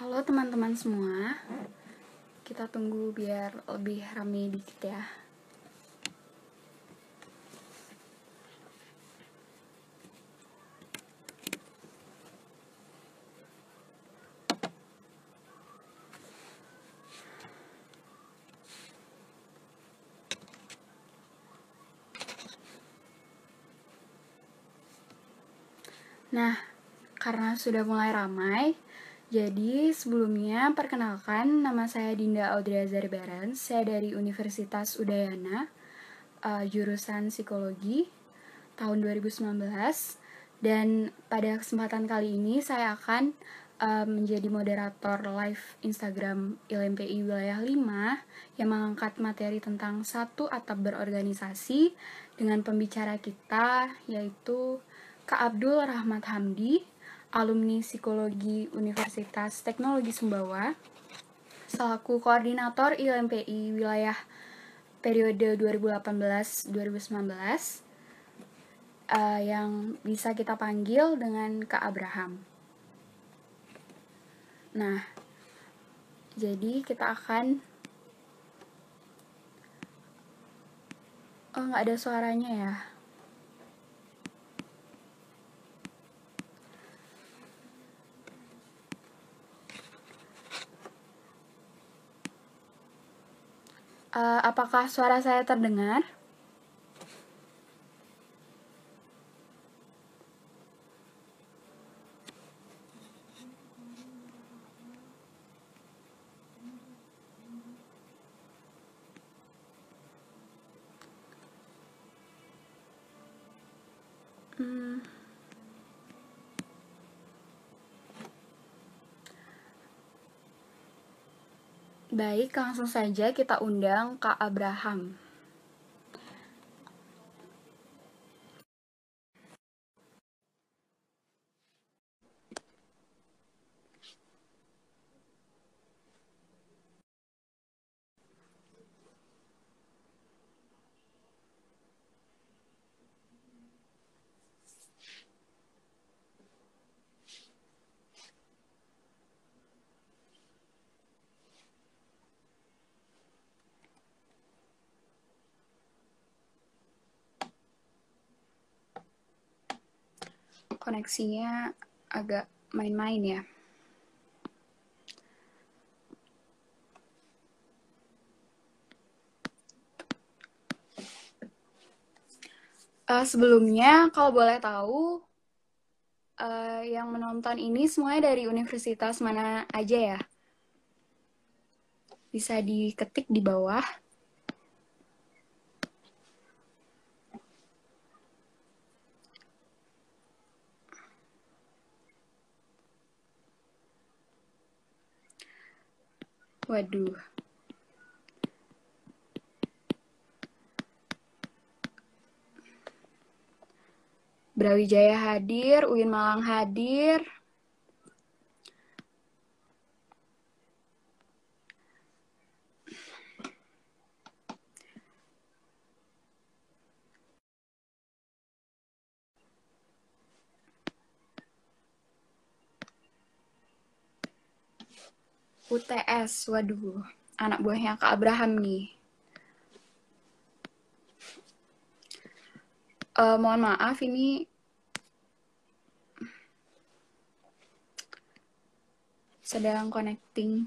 Halo teman-teman semua, kita tunggu biar lebih rame dikit ya. Nah, karena sudah mulai ramai, jadi sebelumnya perkenalkan, nama saya Dinda Audria Zaribaran. Saya dari Universitas Udayana, jurusan Psikologi, tahun 2019. Dan pada kesempatan kali ini saya akan menjadi moderator live Instagram ILMPI Wilayah 5 yang mengangkat materi tentang satu atap berorganisasi dengan pembicara kita, yaitu Kak Abdul Rahmat Hamdi, alumni Psikologi Universitas Teknologi Sumbawa, selaku koordinator ILMPI wilayah periode 2018-2019, yang bisa kita panggil dengan Kak Abraham. Nah, jadi kita akan... Oh, nggak ada suaranya ya. Apakah suara saya terdengar? Baik, langsung saja kita undang Kak Abraham. Koneksinya agak main-main ya. Sebelumnya, kalau boleh tahu, yang menonton ini semuanya dari universitas mana aja ya? Bisa diketik di bawah. Waduh. Brawijaya hadir, UIN Malang hadir. UTS, waduh, anak buahnya Kak Abraham nih. Mohon maaf, ini sedang connecting,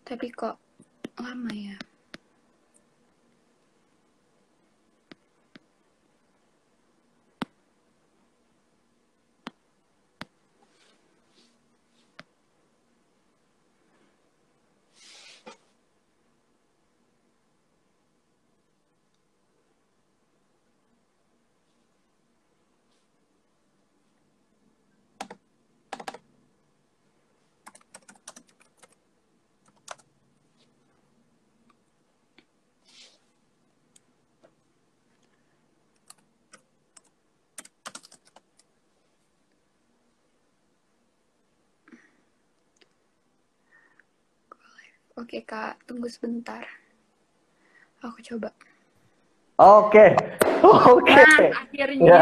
tapi kok lama ya? Oke Kak, tunggu sebentar. Aku coba. Oke. Nah, akhirnya.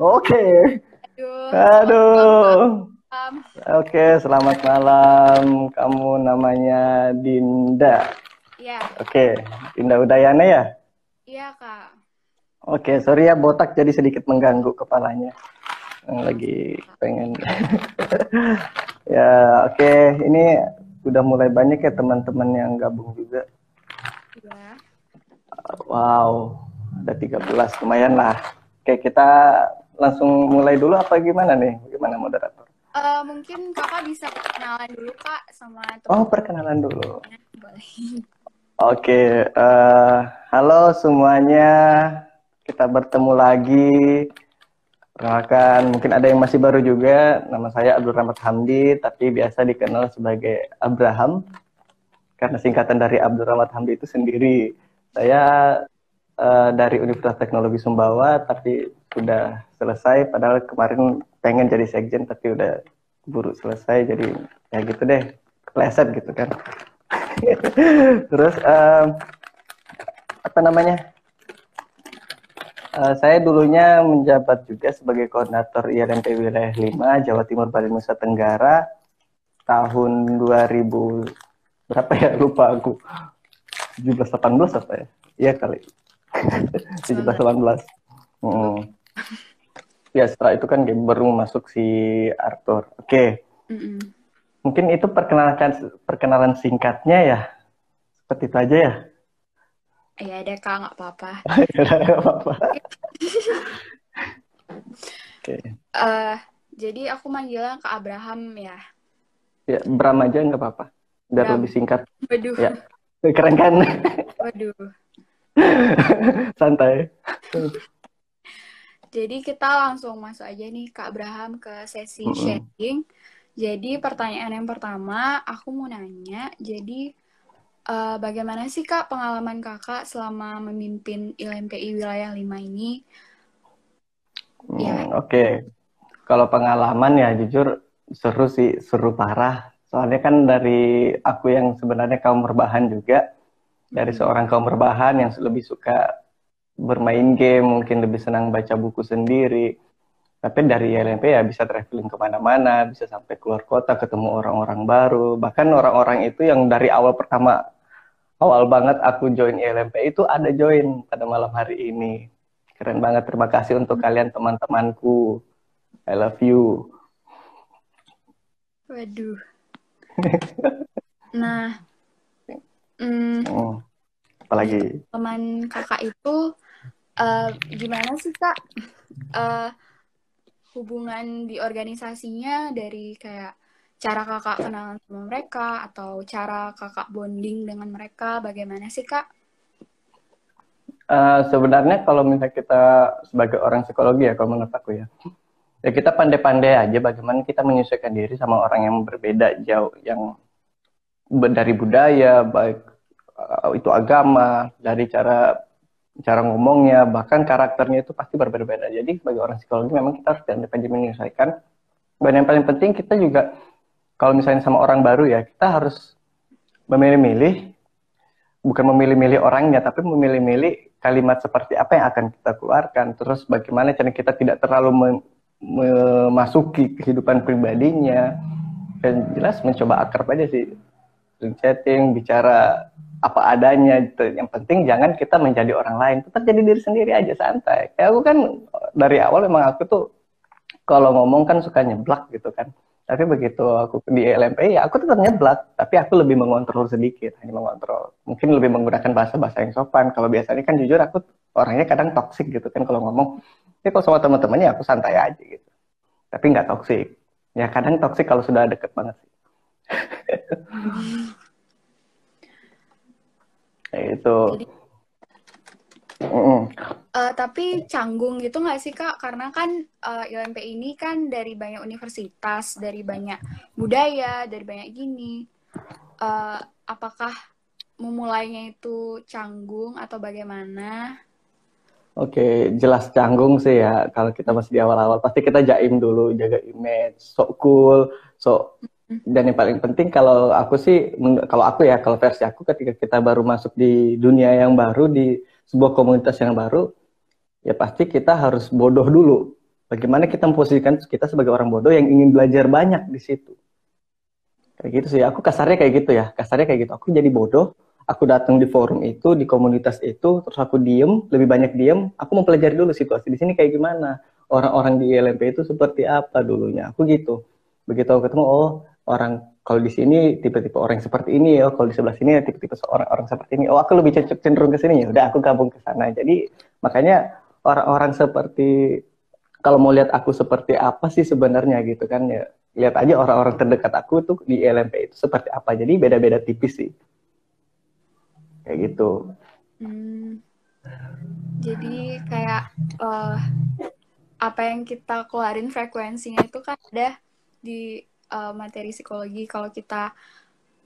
Oke. Aduh. malam. Oke, selamat malam. Kamu namanya Dinda. Iya. Oke, Dinda Udayana ya? Iya, Kak. Oke, sorry ya botak jadi sedikit mengganggu kepalanya. Lagi pengen. Ya, oke. Ini udah mulai banyak ya teman-teman yang gabung juga. Iya. Wow, ada 13. Lumayan lah. Oke, kita langsung mulai dulu apa gimana nih? Gimana moderator? Mungkin kakak bisa perkenalan dulu kak sama teman. Oh, perkenalan dulu. Boleh. Oke, halo semuanya. Kita bertemu lagi. Perkenalkan, mungkin ada yang masih baru juga. Nama saya Abdul Rahmat Hamdi, tapi biasa dikenal sebagai Abraham. Karena singkatan dari Abdul Rahmat Hamdi itu sendiri. Saya dari Universitas Teknologi Sumbawa, tapi sudah selesai, padahal kemarin pengen jadi sekjen, tapi udah buru selesai, jadi ya gitu deh, kepleset gitu kan. Terus, saya dulunya menjabat juga sebagai koordinator ILMPI Wilayah 5, Jawa Timur, Bali, Nusa Tenggara, tahun 2000, berapa ya, lupa aku, 17-18 apa ya? Iya kali, 17-18. Ya setelah itu kan baru masuk si Arthur. Oke, Mungkin itu perkenalan singkatnya ya, seperti itu aja ya. Iya ada kak, nggak apa-apa. Jadi aku manggilnya Kak Abraham ya. Ya Bram aja nggak apa-apa, biar lebih singkat. Waduh. Ya. Keren kan? Waduh. Santai. Jadi kita langsung masuk aja nih Kak Abraham ke sesi sharing. Jadi pertanyaan yang pertama aku mau nanya, jadi bagaimana sih Kak pengalaman Kakak selama memimpin ILMPI Wilayah 5 ini? Oke. Kalau pengalaman ya jujur seru sih, seru parah. Soalnya kan dari aku yang sebenarnya kaum rebahan juga, dari seorang kaum rebahan yang lebih suka bermain game, mungkin lebih senang baca buku sendiri. Tapi dari ILMPI ya bisa traveling kemana-mana, bisa sampai keluar kota, ketemu orang-orang baru. Bahkan orang-orang itu yang dari awal banget aku join ILMPI itu ada join pada malam hari ini. Keren banget, terima kasih untuk kalian teman-temanku. I love you. Waduh. Nah, apalagi teman kakak itu. Gimana sih kak hubungan di organisasinya, dari kayak cara kakak kenalan sama mereka atau cara kakak bonding dengan mereka, bagaimana sih kak? Sebenarnya kalau misalnya kita sebagai orang psikologi ya, kalau menurut aku ya, ya kita pandai-pandai aja bagaimana kita menyesuaikan diri sama orang yang berbeda jauh, yang dari budaya, baik itu agama, dari cara ngomongnya, bahkan karakternya itu pasti berbeda-beda. Jadi sebagai orang psikologi memang kita harus pandai-pandai menyelesaikan. Dan yang paling penting kita juga kalau misalnya sama orang baru ya, kita harus memilih-milih, bukan memilih-milih orangnya, tapi memilih-milih kalimat seperti apa yang akan kita keluarkan. Terus bagaimana cara kita tidak terlalu memasuki kehidupan pribadinya. Dan jelas mencoba akrab aja sih, chatting, bicara apa adanya. Yang penting jangan kita menjadi orang lain, tetap jadi diri sendiri aja, santai. Kayak aku kan dari awal memang aku tuh kalau ngomong kan suka nyeblak gitu kan, tapi begitu aku di ILMPI ya aku tetap nyeblak, tapi aku lebih mengontrol sedikit, hanya mengontrol, mungkin lebih menggunakan bahasa-bahasa yang sopan. Kalau biasanya kan jujur aku orangnya kadang toksik gitu kan kalau ngomong, tapi kalau sama teman-temannya aku santai aja gitu, tapi nggak toksik ya. Kadang toksik kalau sudah deket banget sih. Itu. Jadi, tapi canggung gitu nggak sih kak? Karena kan ILMPI ini kan dari banyak universitas, dari banyak budaya, dari banyak gini. Apakah memulainya itu canggung atau bagaimana? Oke, jelas canggung sih ya. Kalau kita masih di awal-awal, pasti kita jaim dulu, jaga image, sok cool, sok. Dan yang paling penting kalau aku sih, kalau versi aku, ketika kita baru masuk di dunia yang baru, di sebuah komunitas yang baru, ya pasti kita harus bodoh dulu. Bagaimana kita memposisikan kita sebagai orang bodoh yang ingin belajar banyak di situ. Kayak gitu sih, aku kasarnya kayak gitu ya. Kasarnya kayak gitu, aku jadi bodoh, aku datang di forum itu, di komunitas itu, terus aku diem, lebih banyak diem, aku mempelajari dulu situasi di sini kayak gimana. Orang-orang di ILMPI itu seperti apa dulunya, aku gitu. Begitu aku ketemu, oh orang kalau di sini tipe-tipe orang seperti ini, oh kalau di sebelah sini tipe-tipe orang seperti ini, oh aku lebih cenderung ke sini, ya udah aku gabung ke sana. Jadi makanya orang-orang seperti, kalau mau lihat aku seperti apa sih sebenarnya gitu kan ya, lihat aja orang-orang terdekat aku tuh di ILMPI itu seperti apa. Jadi beda-beda tipis sih, kayak gitu. Jadi kayak apa yang kita keluarin frekuensinya itu kan ada di materi psikologi. Kalau kita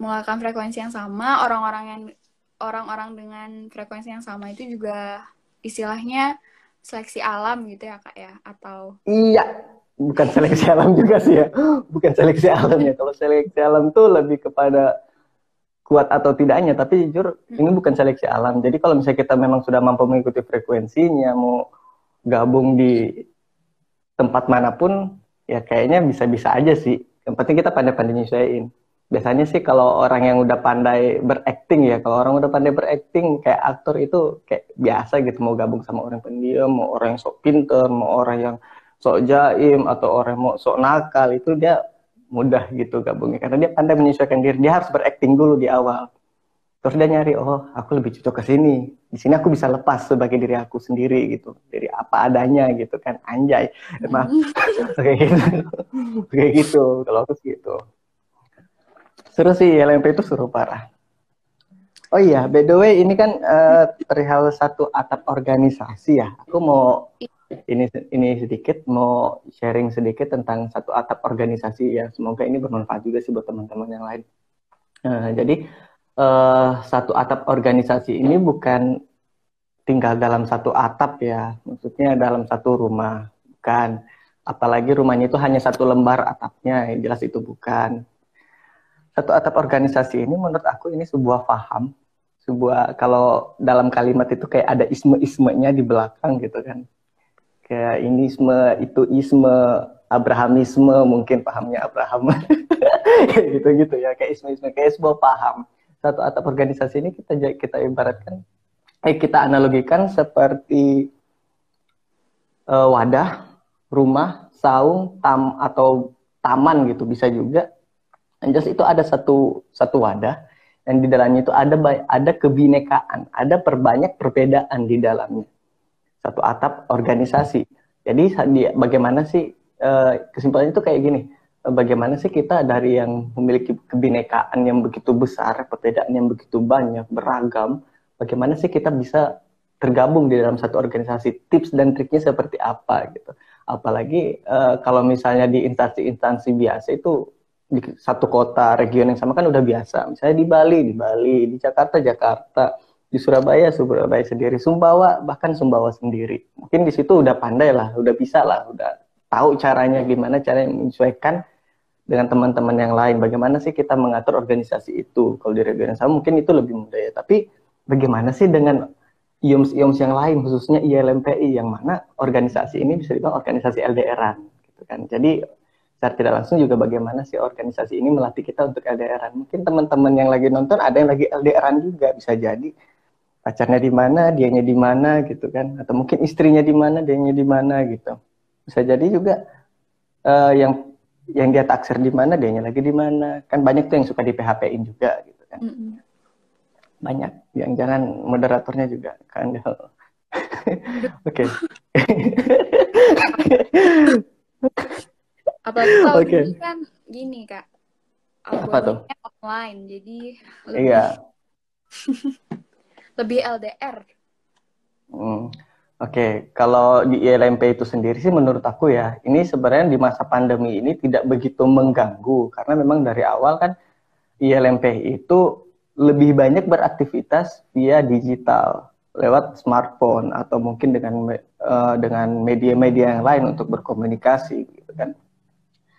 mengeluarkan frekuensi yang sama, orang-orang dengan frekuensi yang sama itu juga istilahnya seleksi alam gitu ya Kak ya, atau iya, bukan seleksi alam juga sih ya, bukan seleksi alam ya. Kalau seleksi alam tuh lebih kepada kuat atau tidaknya, tapi jujur ini bukan seleksi alam. Jadi kalau misalnya kita memang sudah mampu mengikuti frekuensinya, mau gabung di tempat manapun ya kayaknya bisa-bisa aja sih. Yang penting kita pandai-pandai nyesuaiin. Biasanya sih kalau orang yang udah pandai beracting ya, kalau orang udah pandai beracting kayak aktor itu kayak biasa gitu, mau gabung sama orang pendiam, mau orang yang sok pinter, mau orang yang sok jaim, atau orang yang mau sok nakal, itu dia mudah gitu gabungnya. Karena dia pandai menyesuaikan diri, dia harus beracting dulu di awal. Terus dia nyari, oh aku lebih cocok ke sini. Di sini aku bisa lepas sebagai diri aku sendiri gitu. Dari apa adanya gitu kan, anjay. Maaf, kayak gitu. Kayak gitu, kalau aku gitu. Seru sih, LMP itu seru parah. Oh iya, by the way ini kan perihal satu atap organisasi ya. Aku mau ini sedikit, mau sharing sedikit tentang satu atap organisasi ya. Semoga ini bermanfaat juga sih buat teman-teman yang lain. Jadi, satu atap organisasi ini bukan tinggal dalam satu atap ya, maksudnya dalam satu rumah, bukan. Apalagi rumahnya itu hanya satu lembar atapnya, jelas itu bukan. Satu atap organisasi ini menurut aku ini sebuah paham, sebuah, kalau dalam kalimat itu kayak ada isme-ismenya di belakang gitu kan. Kayak ini isme, itu isme, Abrahamisme mungkin pahamnya Abraham, gitu-gitu ya, kayak isme-isme, kayak sebuah paham. Satu atap organisasi ini kita ibaratkan, kita analogikan seperti wadah, rumah, saung, atau taman gitu bisa juga. Anjas itu ada satu wadah dan di dalamnya itu ada kebinekaan, ada perbanyak perbedaan di dalamnya. Satu atap organisasi. Jadi bagaimana sih kesimpulannya itu kayak gini. Bagaimana sih kita dari yang memiliki kebinekaan yang begitu besar, perbedaan yang begitu banyak, beragam, bagaimana sih kita bisa tergabung di dalam satu organisasi? Tips dan triknya seperti apa gitu? Apalagi kalau misalnya di instansi-instansi biasa itu di satu kota, region yang sama kan udah biasa. Misalnya di Bali, di Jakarta, di Surabaya sendiri, Sumbawa, bahkan Sumbawa sendiri. Mungkin di situ udah pandai lah, udah bisa lah, udah tahu caranya gimana, caranya menyesuaikan dengan teman-teman yang lain. Bagaimana sih kita mengatur organisasi itu? Kalau di region yang sama mungkin itu lebih mudah ya. Tapi bagaimana sih dengan IOMS-IOMS yang lain, khususnya ILMPI, yang mana organisasi ini bisa dibilang organisasi LDR-an gitu kan. Jadi secara tidak langsung juga bagaimana sih organisasi ini melatih kita untuk LDR-an. Mungkin teman-teman yang lagi nonton ada yang lagi LDR-an juga, bisa jadi pacarnya di mana, dianya di mana gitu kan. Atau mungkin istrinya di mana, dianya di mana gitu. Bisa jadi juga yang dia taksir di mana, dianya lagi di mana. Kan banyak tuh yang suka di PHP-in juga gitu kan. Banyak yang jangan, moderatornya juga kan. Oke. Apalagi kalau ini kan gini Kak, algoritmanya online, jadi lebih, lebih LDR. Oke, kalau di ILMPI itu sendiri sih menurut aku ya, ini sebenarnya di masa pandemi ini tidak begitu mengganggu. Karena memang dari awal kan ILMPI itu lebih banyak beraktivitas via digital, lewat smartphone atau mungkin dengan media-media yang lain untuk berkomunikasi gitu kan.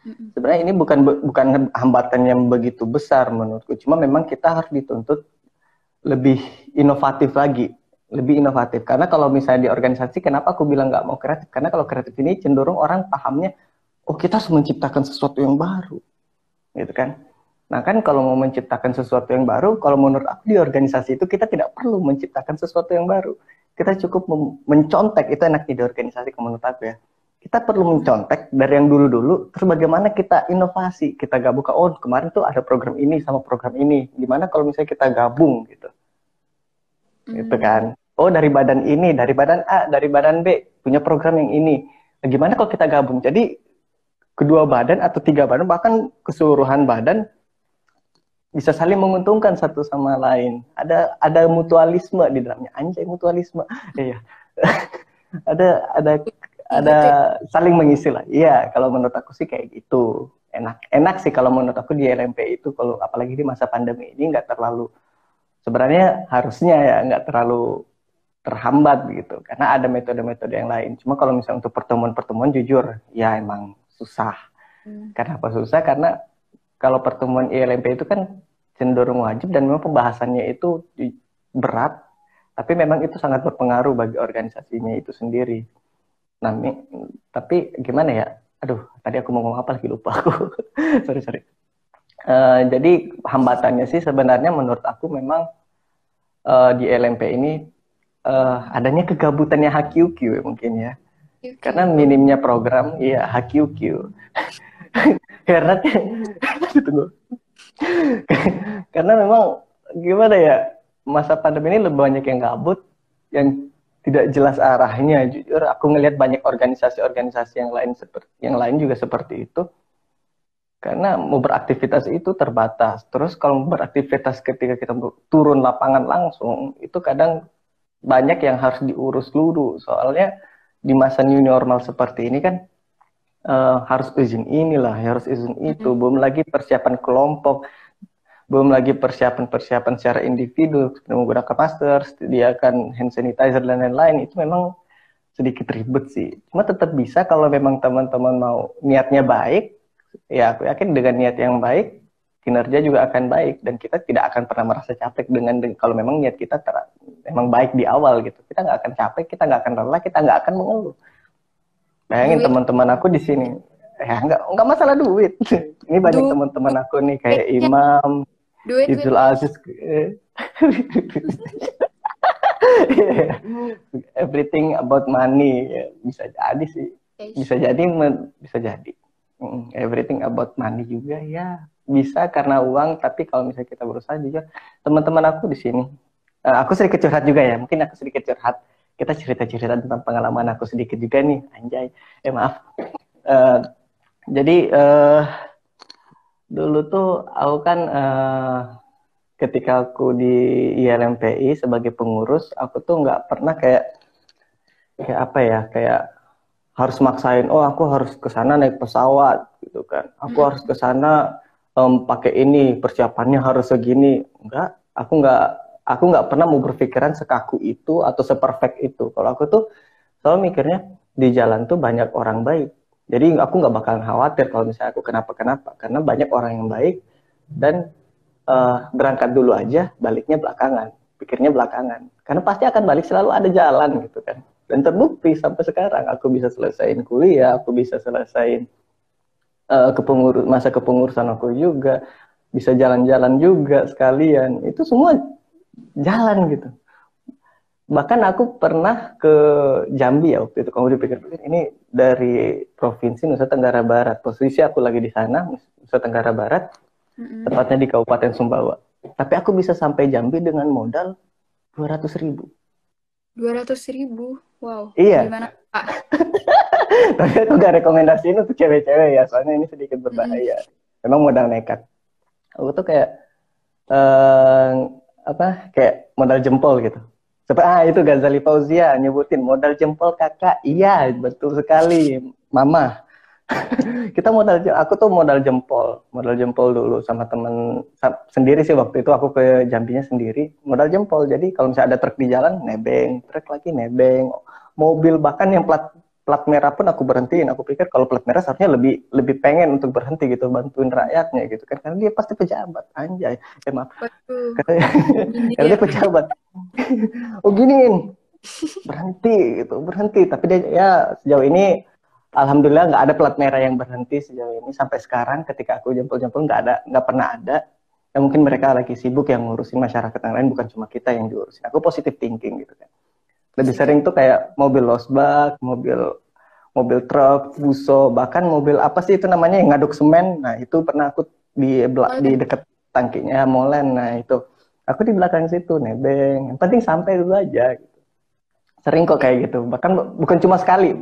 Sebenarnya ini bukan hambatan yang begitu besar menurutku, cuma memang kita harus dituntut lebih inovatif lagi. lebih inovatif. Karena kalau misalnya di organisasi, kenapa aku bilang nggak mau kreatif? Karena kalau kreatif ini cenderung orang pahamnya, oh kita harus menciptakan sesuatu yang baru, gitu kan? Nah kan kalau mau menciptakan sesuatu yang baru, kalau menurut aku di organisasi itu kita tidak perlu menciptakan sesuatu yang baru. Kita cukup mencontek, itu enaknya di organisasi menurut aku ya. Kita perlu mencontek dari yang dulu-dulu, terus bagaimana kita inovasi, kita gabung ke, oh kemarin tuh ada program ini sama program ini, gimana kalau misalnya kita gabung gitu. Gitu kan. Oh dari badan ini, dari badan A, dari badan B, punya program yang ini. Nah, gimana kalau kita gabung? Jadi kedua badan atau tiga badan, bahkan keseluruhan badan, bisa saling menguntungkan satu sama lain. Ada mutualisme di dalamnya. Anjay mutualisme. Iya. ada saling mengisi lah. Iya, kalau menurut aku sih kayak gitu. Enak sih kalau menurut aku di LMPI itu, kalau apalagi di masa pandemi ini nggak terlalu, sebenarnya harusnya ya nggak terlalu terhambat gitu. Karena ada metode-metode yang lain. Cuma kalau misalnya untuk pertemuan-pertemuan jujur ya emang susah. Karena apa susah? Karena kalau pertemuan ILMPI itu kan cenderung wajib dan memang pembahasannya itu berat, tapi memang itu sangat berpengaruh bagi organisasinya itu sendiri. Nah, tapi gimana ya? Aduh, tadi aku mau ngomong apa lagi lupa aku. sorry. Jadi hambatannya sih sebenarnya menurut aku memang di LMPI ini adanya kegabutannya HQQ mungkin ya. Karena minimnya program, iya HQQ. Karena memang gimana ya, masa pandemi ini lebih banyak yang gabut, yang tidak jelas arahnya. Jujur aku ngelihat banyak organisasi-organisasi yang lain juga seperti itu, karena mau beraktivitas itu terbatas. Terus kalau beraktivitas ketika kita turun lapangan langsung, itu kadang banyak yang harus diurus dulu, soalnya di masa new normal seperti ini kan harus izin inilah, harus izin itu, belum lagi persiapan kelompok, belum lagi persiapan secara individu, menggunakan masker, sediakan hand sanitizer dan lain-lain, itu memang sedikit ribet sih. Cuma tetap bisa kalau memang teman-teman mau niatnya baik, ya aku yakin dengan niat yang baik, kinerja juga akan baik, dan kita tidak akan pernah merasa capek dengan kalau memang niat kita memang baik di awal gitu. Kita nggak akan capek, kita nggak akan lelah, kita nggak akan mengeluh. Bayangin teman-teman aku di sini, ya nggak masalah duit. Ini banyak teman-teman aku nih kayak Imam, Idul Aziz, everything about money, ya, bisa jadi sih, bisa jadi, everything about money juga ya, bisa karena uang. Tapi kalau misalnya kita berusaha juga, teman-teman aku di sini, aku sedikit curhat juga ya, mungkin aku sedikit curhat. Kita cerita-cerita tentang pengalaman aku sedikit juga nih, anjay. Maaf. Jadi dulu tuh aku kan ketika aku di ILMPI sebagai pengurus, aku tuh nggak pernah kayak apa ya, kayak harus maksain. Oh aku harus ke sana naik pesawat gitu kan. Aku harus ke sana pakai ini, persiapannya harus segini. Enggak, aku nggak pernah mau berpikiran sekaku itu atau seperfect itu. Kalau aku tuh selalu mikirnya di jalan tuh banyak orang baik. Jadi aku nggak bakalan khawatir kalau misalnya aku kenapa-kenapa. Karena banyak orang yang baik dan berangkat dulu aja, baliknya belakangan. Pikirnya belakangan. Karena pasti akan balik, selalu ada jalan gitu kan. Dan terbukti sampai sekarang aku bisa selesaiin kuliah, aku bisa selesaiin masa kepengurusan aku juga. Bisa jalan-jalan juga sekalian. Itu semua jalan gitu. Bahkan aku pernah ke Jambi ya waktu itu. Kamu dipikir-pikir ini dari provinsi Nusa Tenggara Barat. Posisi aku lagi di sana, Nusa Tenggara Barat, tepatnya di Kabupaten Sumbawa. Tapi aku bisa sampai Jambi dengan modal 200.000. 200.000? Wow. Iya. Gimana, Pak? Tapi aku gak rekomendasiin untuk cewek-cewek ya, soalnya ini sedikit berbahaya. Memang modal nekat. Aku tuh kayak kayak modal jempol gitu. Seperti itu Ghazali Fauzia nyebutin modal jempol kakak. Iya, betul sekali, Mama. Aku tuh modal jempol dulu sama temen sendiri sih. Waktu itu aku ke Jambinya sendiri, modal jempol. Jadi kalau misalnya ada truk di jalan, nebeng, truk lagi nebeng, mobil bahkan yang plat merah pun aku berhentiin. Aku pikir kalau plat merah seharusnya lebih pengen untuk berhenti gitu, bantuin rakyatnya gitu kan, karena dia pasti pejabat, anjay. Maaf. Karena dia pejabat. oh giniin, berhenti gitu, berhenti. Tapi dia, ya sejauh ini alhamdulillah nggak ada pelat merah yang berhenti sejauh ini sampai sekarang. Ketika aku jempol-jempol nggak ada, nggak pernah ada. Ya mungkin mereka lagi sibuk yang ngurusin masyarakat yang lain, bukan cuma kita yang diurusin. Aku positive thinking gitu kan. Lebih sering tuh kayak mobil losbak, mobil truk, buso, bahkan mobil apa sih itu namanya yang ngaduk semen. Nah itu pernah aku di dekat tangkinya molen. Nah itu aku di belakang situ nebeng. Yang penting sampai dulu aja. Gitu. Sering kok kayak gitu. Bahkan bukan cuma sekali.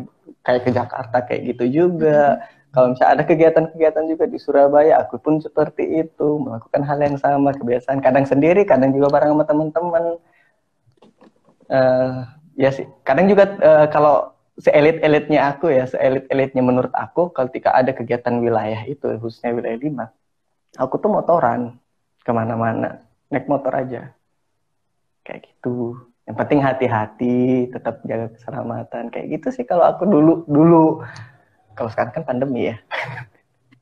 Kayak ke Jakarta kayak gitu juga. Kalau misalnya ada kegiatan-kegiatan juga di Surabaya, aku pun seperti itu, melakukan hal yang sama, kebiasaan. Kadang sendiri, kadang juga bareng sama teman-teman. Ya sih, kadang juga kalau se-elit-elitnya aku ya, se-elit-elitnya menurut aku, ketika ada kegiatan wilayah itu, khususnya wilayah 5, aku tuh motoran kemana-mana, naik motor aja. Kayak gitu. Yang penting hati-hati, tetap jaga keselamatan. Kayak gitu sih kalau aku dulu. Kalau sekarang kan pandemi ya.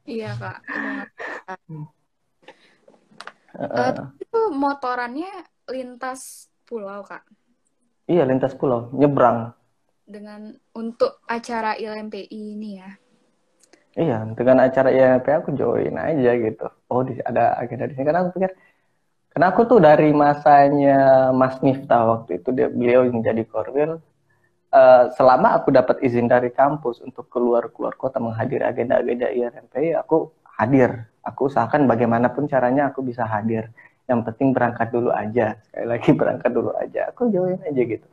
Iya kak. Itu motorannya lintas pulau kak? Iya lintas pulau, nyebrang. Dengan untuk acara ILMPI ini ya? Iya, dengan acara ILMPI aku join aja gitu. Oh ada agenda di sini karena aku pikir, karena aku tuh dari masanya Mas Miftah waktu itu beliau yang jadi korwil. Selama aku dapat izin dari kampus untuk keluar kota menghadiri agenda-agenda ILMPI, aku hadir. Aku usahakan bagaimanapun caranya aku bisa hadir. Yang penting berangkat dulu aja. Sekali lagi berangkat dulu aja. Aku join aja gitu.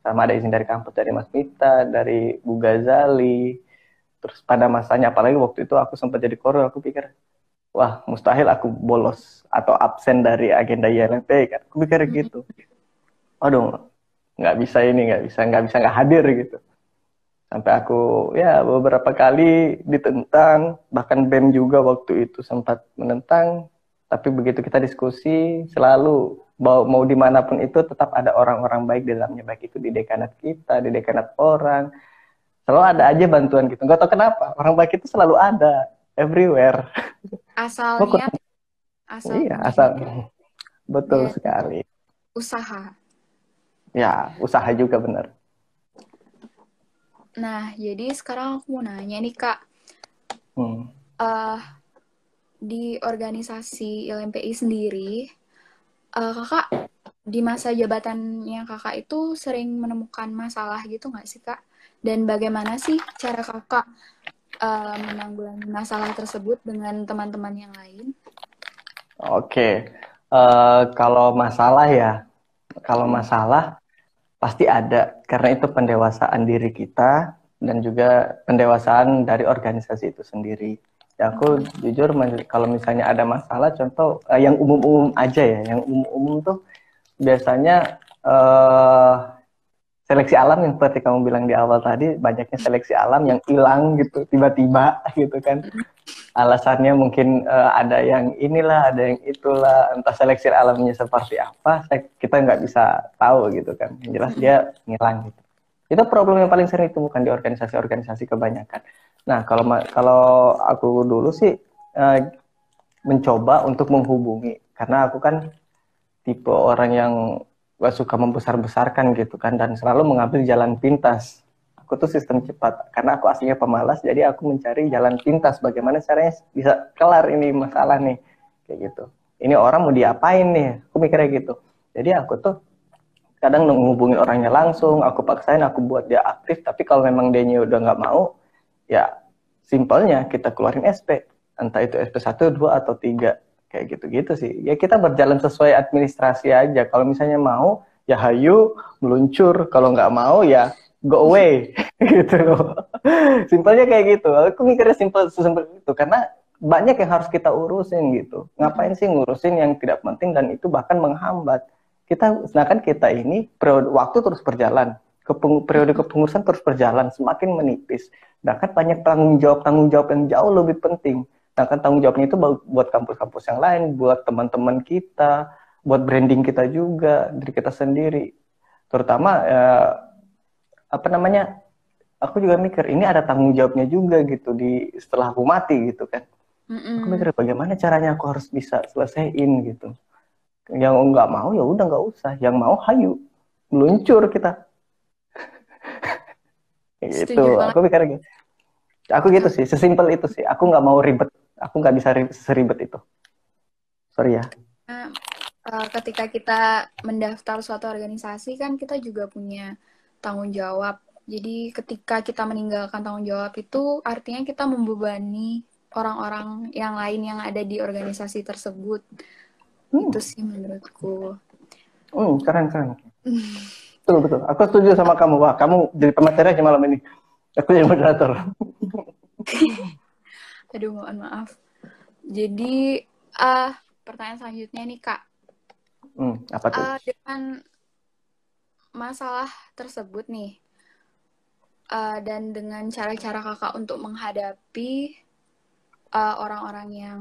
Selama ada izin dari kampus, dari Mas Miftah, dari Bu Ghazali. Terus pada masanya, apalagi waktu itu aku sempat jadi korwil, aku pikir, wah mustahil aku bolos atau absen dari agenda ILMPI kan. Aku pikir gitu. Aduh. nggak bisa nggak hadir gitu sampai aku ya beberapa kali ditentang, bahkan BEM juga waktu itu sempat menentang, tapi begitu kita diskusi selalu mau dimanapun itu tetap ada orang-orang baik di dalamnya, baik itu di dekanat kita, di dekanat orang, selalu ada aja bantuan gitu, nggak tau kenapa orang baik itu selalu ada everywhere asalnya asal betul ya, sekali usaha. Ya, usaha juga bener. Nah, jadi sekarang aku mau nanya nih, Kak. Di organisasi ILMPI sendiri, Kakak di masa jabatannya Kakak itu sering menemukan masalah gitu nggak sih, Kak? Dan bagaimana sih cara Kakak menanggulangi masalah tersebut dengan teman-teman yang lain? Oke. Kalau masalah ya, kalau masalah pasti ada, karena itu pendewasaan diri kita dan juga pendewasaan dari organisasi itu sendiri. Ya aku jujur kalau misalnya ada masalah, contoh yang umum-umum aja ya, yang umum-umum tuh biasanya seleksi alam yang seperti kamu bilang di awal tadi, banyaknya seleksi alam yang hilang gitu tiba-tiba gitu kan. Alasannya mungkin ada yang inilah, ada yang itulah, entah seleksi alamnya seperti apa, kita nggak bisa tahu gitu kan. Yang jelas dia ngilang gitu. Itu problem yang paling sering ditemukan di organisasi-organisasi kebanyakan. Nah, kalau aku dulu sih mencoba untuk menghubungi, karena aku kan tipe orang yang gak suka membesar-besarkan gitu kan, dan selalu mengambil jalan pintas. Aku tuh sistem cepat, karena aku aslinya pemalas, jadi aku mencari jalan pintas, bagaimana caranya bisa kelar ini masalah nih, kayak gitu. Ini orang mau diapain nih, aku mikirnya gitu. Jadi aku tuh kadang menghubungin orangnya langsung, aku paksain, aku buat dia aktif, tapi kalau memang dia udah nggak mau, ya simpelnya kita keluarin SP, entah itu SP 1, 2, atau 3, kayak gitu-gitu sih. Ya kita berjalan sesuai administrasi aja, kalau misalnya mau, ya hayu, meluncur, kalau nggak mau ya, go away gitu loh. Simpelnya kayak gitu. Aku mikirnya simpel itu karena banyak yang harus kita urusin gitu. Ngapain sih ngurusin yang tidak penting dan itu bahkan menghambat. Kita sedangkan kita ini periode waktu terus berjalan, periode kepengurusan terus berjalan semakin menipis. Sedangkan banyak tanggung jawab yang jauh lebih penting. Sedangkan tanggung jawabnya itu buat kampus-kampus yang lain, buat teman-teman kita, buat branding kita juga, diri kita sendiri. Terutama aku juga mikir ini ada tanggung jawabnya juga gitu di setelah aku mati gitu kan. Aku mikir bagaimana caranya aku harus bisa selesaiin gitu. Yang nggak mau ya udah nggak usah, yang mau hayu meluncur kita. Gitu, aku pikir gitu. Aku gitu sih, sesimpel itu sih. Aku nggak mau ribet, aku nggak bisa seribet itu. Sorry ya. Ketika kita mendaftar suatu organisasi kan kita juga punya tanggung jawab. Jadi ketika kita meninggalkan tanggung jawab itu artinya kita membebani orang-orang yang lain yang ada di organisasi tersebut. Itu sih menurutku. Keren. Betul. Aku setuju sama kamu. Wah, kamu jadi pemateri aja malam ini. Aku jadi moderator. Aduh, mohon maaf. Jadi, pertanyaan selanjutnya nih, Kak. Apa tuh? Dengan masalah tersebut nih, dan dengan cara-cara kakak untuk menghadapi orang-orang yang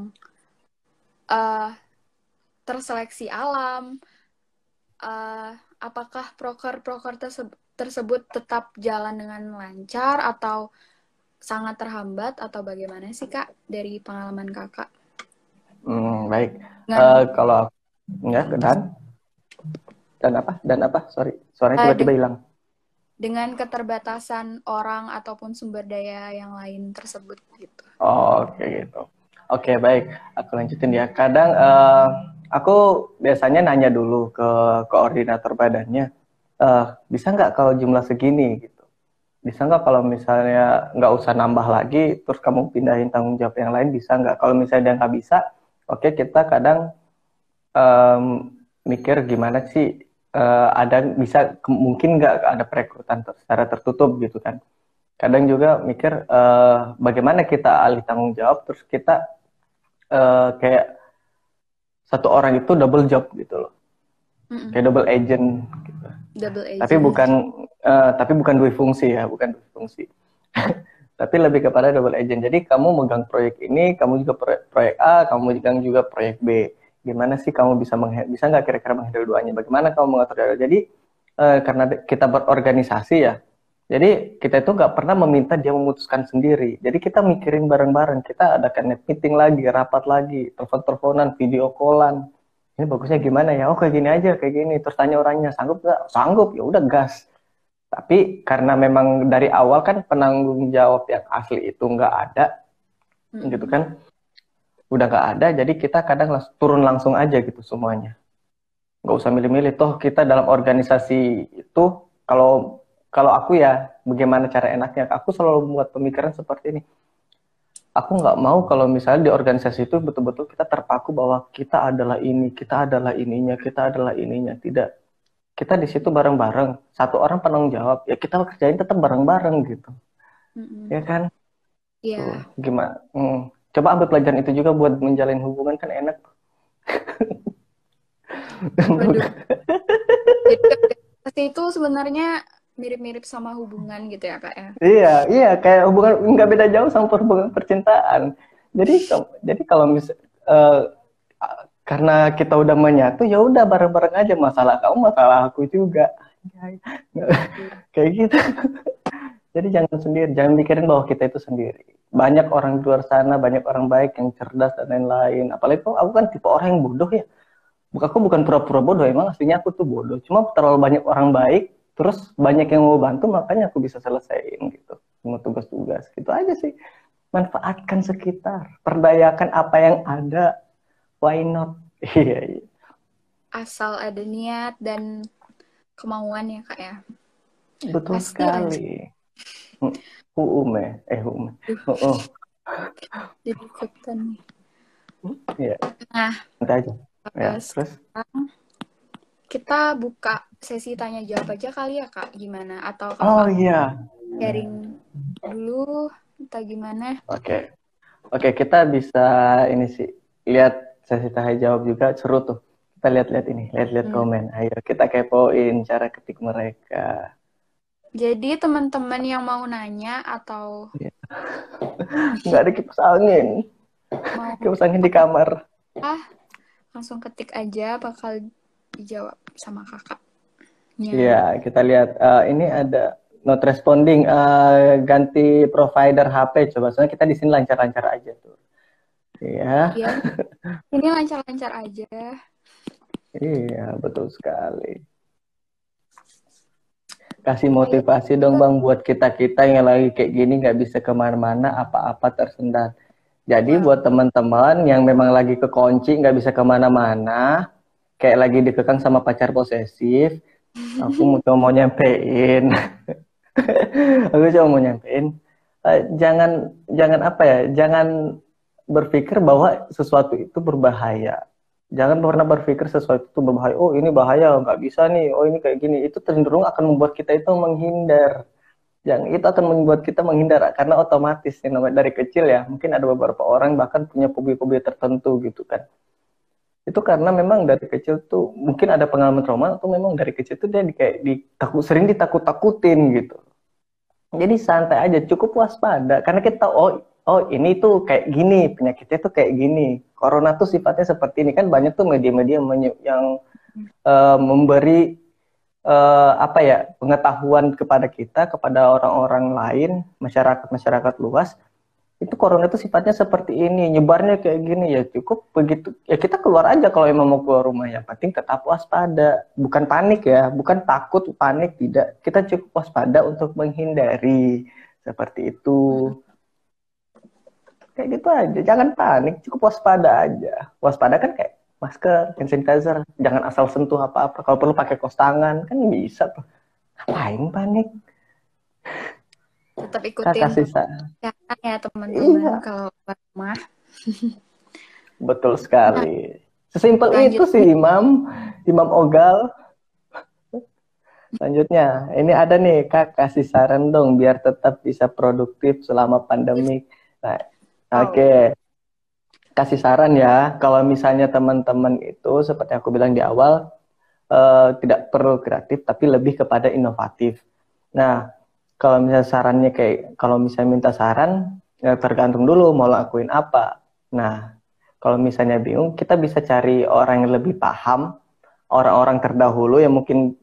terseleksi alam, apakah proker-proker tersebut tetap jalan dengan lancar atau sangat terhambat atau bagaimana sih, Kak, dari pengalaman kakak? Baik. Kalau enggak, dan apa? Sorry, suaranya tiba-tiba hilang. Dengan keterbatasan orang ataupun sumber daya yang lain tersebut gitu. Oh, oke, gitu. Oke, baik. Aku lanjutin ya. Kadang aku biasanya nanya dulu ke koordinator badannya, bisa nggak kalau jumlah segini gitu, bisa nggak kalau misalnya nggak usah nambah lagi, terus kamu pindahin tanggung jawab yang lain bisa nggak? Kalau misalnya dia nggak bisa, oke, kita kadang mikir gimana sih ada bisa mungkin nggak ada perekrutan secara tertutup gitu kan? Kadang juga mikir bagaimana kita alih tanggung jawab, terus kita kayak satu orang itu double job gitu loh, kayak double agent gitu. Double agent. Tapi bukan dua fungsi ya, bukan dua fungsi. Tapi lebih kepada double agent. Jadi kamu megang proyek ini, kamu juga proyek A, kamu megang juga proyek B. Gimana sih kamu bisa nggak kira-kira menghandle duanya? Bagaimana kamu mengatur dua? Jadi karena kita berorganisasi ya, jadi kita itu nggak pernah meminta dia memutuskan sendiri. Jadi kita mikirin bareng-bareng. Kita adakan meeting lagi, rapat lagi, telepon-teleponan, video callan. Ini bagusnya gimana ya? Oh, kayak gini aja, kayak gini. Terus tanya orangnya, sanggup nggak? Sanggup, ya udah gas. Tapi karena memang dari awal kan penanggung jawab yang asli itu nggak ada, gitu kan? Udah nggak ada, jadi kita kadang turun langsung aja gitu semuanya. Nggak usah milih-milih. Toh kita dalam organisasi itu, kalau aku ya, bagaimana cara enaknya? Aku selalu membuat pemikiran seperti ini. Aku nggak mau kalau misalnya di organisasi itu betul-betul kita terpaku bahwa kita adalah ini, kita adalah ininya, kita adalah ininya. Tidak. Kita di situ bareng-bareng. Satu orang penanggung jawab, ya kita kerjain tetap bareng-bareng gitu. Ya kan? Iya. Yeah. Gimana? Coba ambil pelajaran itu juga buat menjalin hubungan, kan enak. Jadi itu sebenarnya mirip-mirip sama hubungan gitu ya, Kak ya? Iya, kayak hubungan nggak beda jauh sama hubungan percintaan. Jadi kalau misalnya karena kita udah menyatu, ya udah bareng-bareng aja, masalah kamu masalah aku juga. Kayak gitu. Jadi jangan sendiri, jangan mikirin bahwa kita itu sendiri. Banyak orang di luar sana, banyak orang baik yang cerdas dan lain-lain. Apalagi aku kan tipe orang yang bodoh ya. Aku bukan pura-pura bodoh, emang aslinya aku tuh bodoh. Cuma terlalu banyak orang baik, terus banyak yang mau bantu, makanya aku bisa selesaiin gitu. Semua tugas-tugas, gitu aja sih. Manfaatkan sekitar, perdayakan apa yang ada. Why not? Iya. Asal ada niat dan kemauan ya, Kak ya. Betul pasti sekali. Huume. Jadi ikutan. Iya. Nah, nanti aja. Ya, terus kita buka sesi tanya jawab aja kali ya, Kak, gimana? Atau kalau sharing dulu atau gimana? Oke, kita bisa ini sih, lihat sesi tanya jawab juga, seru tuh. Kita lihat-lihat komen. Ayo kita kepoin cara ketik mereka. Jadi teman-teman yang mau nanya atau nggak ada kipas angin. Kipas angin di kamar. Langsung ketik aja, bakal dijawab sama kakak. Iya, kita lihat ini ada not responding, ganti provider HP coba, soalnya kita di sini lancar-lancar aja tuh. Iya. Ini lancar-lancar aja. Iya, betul sekali. Kasih motivasi dong Bang buat kita-kita yang lagi kayak gini nggak bisa kemana-mana, apa-apa tersendat. Jadi buat teman-teman yang memang lagi kekunci nggak bisa kemana-mana, kayak lagi dikekang sama pacar posesif, aku cuma mau nyampein, jangan apa ya, jangan berpikir bahwa sesuatu itu berbahaya. Jangan pernah berpikir sesuatu itu berbahaya. Oh ini bahaya, nggak bisa nih. Oh ini kayak gini. Itu cenderung akan membuat kita itu menghindar. Yang itu akan membuat kita menghindar karena otomatis nih, namanya dari kecil ya. Mungkin ada beberapa orang bahkan punya hobi-hobi tertentu gitu kan. Itu karena memang dari kecil tuh mungkin ada pengalaman trauma atau memang dari kecil tuh dia sering ditakut-takutin gitu. Jadi santai aja, cukup waspada karena kita oh ini tuh kayak gini, penyakitnya tuh kayak gini. Corona tuh sifatnya seperti ini kan, banyak tuh media-media yang memberi pengetahuan kepada kita, kepada orang-orang lain, masyarakat luas. Itu corona tuh sifatnya seperti ini, nyebarnya kayak gini ya, cukup begitu. Ya kita keluar aja kalau memang mau keluar rumah, yang penting tetap waspada, bukan panik ya, bukan takut, panik tidak. Kita cukup waspada untuk menghindari seperti itu. Kayak gitu aja, jangan panik, cukup waspada aja. Waspada kan kayak masker, hand sanitizer, jangan asal sentuh apa-apa. Kalau perlu pakai kos tangan, kan bisa tuh. Ngapain panik? Tetap ikutin ya teman-teman, iya. Kalau rumah. Betul sekali. Sesimpel itu sih Imam Ogal. Selanjutnya, ini ada nih Kak, kasih saran dong biar tetap bisa produktif selama pandemi. Nah, Oke. Kasih saran ya, kalau misalnya teman-teman itu seperti aku bilang di awal, tidak perlu kreatif tapi lebih kepada inovatif. Nah, kalau misalnya sarannya kayak, kalau misalnya minta saran, ya tergantung dulu mau lakuin apa. Nah, kalau misalnya bingung, kita bisa cari orang yang lebih paham, orang-orang terdahulu yang mungkin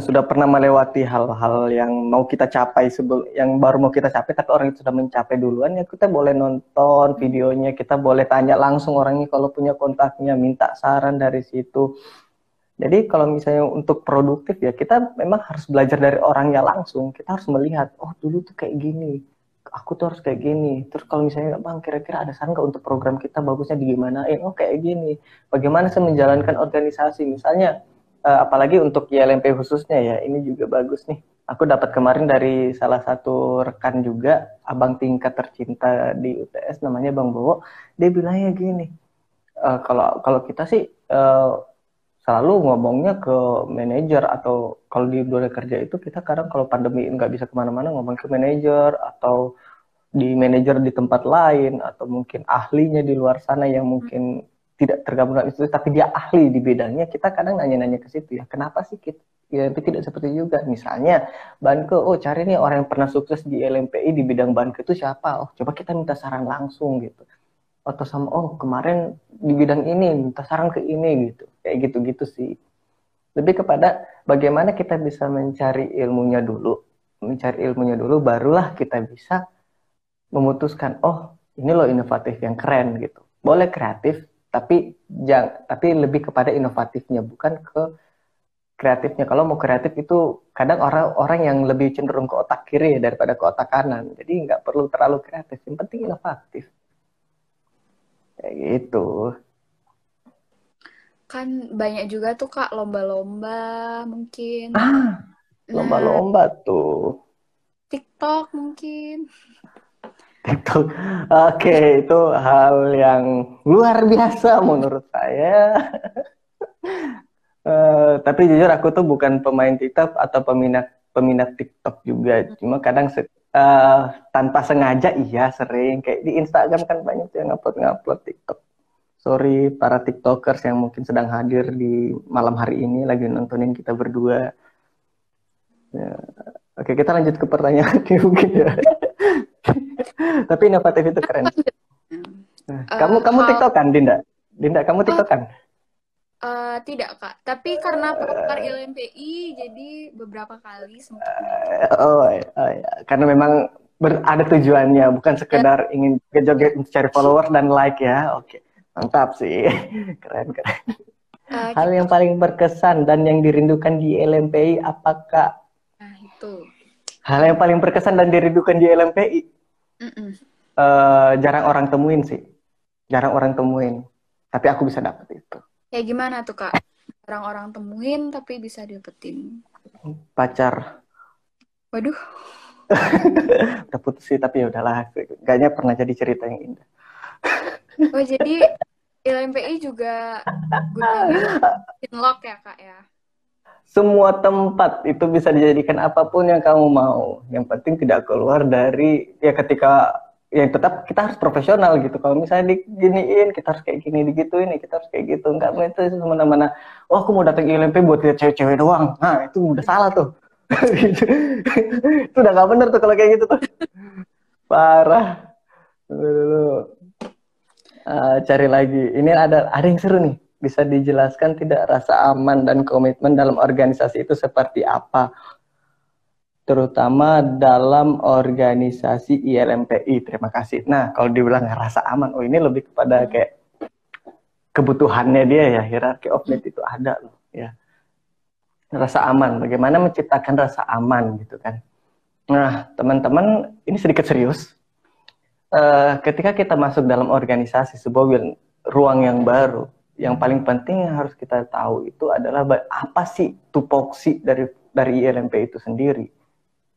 sudah pernah melewati hal-hal yang mau kita capai yang baru mau kita capai, tapi orang itu sudah mencapai duluan, ya kita boleh nonton videonya, kita boleh tanya langsung orangnya kalau punya kontaknya, minta saran dari situ. Jadi kalau misalnya untuk produktif ya kita memang harus belajar dari orangnya langsung, kita harus melihat, oh dulu tuh kayak gini, aku tuh harus kayak gini. Terus kalau misalnya Bang, kira-kira ada saran nggak untuk program kita bagusnya digimanain? Oh kayak gini, bagaimana saya menjalankan organisasi misalnya. Apalagi untuk ILMPI khususnya ya, ini juga bagus nih. Aku dapat kemarin dari salah satu rekan juga, abang tingkat tercinta di UTS, namanya Bang Bowo. Dia bilangnya gini, kalau kita sih selalu ngomongnya ke manajer, atau kalau di dunia kerja itu kita kadang kalau pandemi nggak bisa kemana-mana ngomong ke manajer, atau di manajer di tempat lain, atau mungkin ahlinya di luar sana yang mungkin tidak tergabung dalam institusi, tapi dia ahli di bidangnya, kita kadang nanya-nanya ke situ ya, kenapa sih kita ILMPI tidak seperti juga? Misalnya, Banke, oh cari nih orang yang pernah sukses di ILMPI di bidang Banke itu siapa? Oh, coba kita minta saran langsung gitu. Atau sama, oh kemarin di bidang ini, minta saran ke ini gitu. Kayak gitu-gitu sih. Lebih kepada bagaimana kita bisa mencari ilmunya dulu. Mencari ilmunya dulu, barulah kita bisa memutuskan, oh ini loh inovatif yang keren gitu. Boleh kreatif, tapi lebih kepada inovatifnya, bukan ke kreatifnya. Kalau mau kreatif itu kadang orang yang lebih cenderung ke otak kiri daripada ke otak kanan, jadi nggak perlu terlalu kreatif, yang penting inovatif kayak gitu. Kan banyak juga tuh Kak lomba-lomba mungkin, lomba-lomba tuh TikTok mungkin. Itu oke, itu hal yang luar biasa menurut saya. Tapi jujur aku tuh bukan pemain TikTok atau peminat TikTok juga. Cuma kadang tanpa sengaja iya sering. Kayak di Instagram kan banyak tuh yang upload TikTok. Sorry para TikTokers yang mungkin sedang hadir di malam hari ini lagi nontonin kita berdua. Ya. Oke, kita lanjut ke pertanyaan mungkin ya. Tapi inovatif itu keren. Kamu TikTok kan, Dinda? Dinda, kamu TikTok kan? Tidak, Kak. Tapi karena pakar ILMPI, jadi beberapa kali sempat. Karena memang ada tujuannya, bukan sekedar ingin joget-joget cari follower dan like ya. Oke, mantap sih. Keren. Hal yang paling berkesan dan yang dirindukan di LMPI apakah? Nah, itu. Hal yang paling berkesan dan dirindukan di LMPI? Jarang orang temuin sih. Jarang orang temuin. Tapi aku bisa dapet itu. Ya gimana tuh, Kak? Jarang orang temuin tapi bisa dapetin. Pacar. Waduh. Udah putus sih, tapi ya udahlah. Kayaknya pernah jadi cerita yang indah. Oh, jadi ILMPI juga gunain Inlock ya, Kak, ya? Semua tempat itu bisa dijadikan apapun yang kamu mau. Yang penting tidak keluar dari, ya ketika, ya tetap kita harus profesional gitu. Kalau misalnya diginiin, kita harus kayak gini, digituin, kita harus kayak gitu. Enggak, itu semena-mena, oh aku mau datang ILMPI buat lihat cewek-cewek doang. Nah, itu udah salah tuh. Itu udah gak bener tuh kalau kayak gitu tuh. Parah. Dulu. Cari lagi. Ini ada yang seru nih. Bisa dijelaskan tidak rasa aman dan komitmen dalam organisasi itu seperti apa? Terutama dalam organisasi ILMPI. Terima kasih. Nah, kalau dibilang rasa aman, oh ini lebih kepada kayak kebutuhannya dia ya. Hierarki of need itu ada loh ya. Rasa aman. Bagaimana menciptakan rasa aman gitu kan? Nah, teman-teman, ini sedikit serius. Ketika kita masuk dalam organisasi sebuah ruang yang baru, yang paling penting yang harus kita tahu itu adalah apa sih tupoksi dari ILMPI itu sendiri,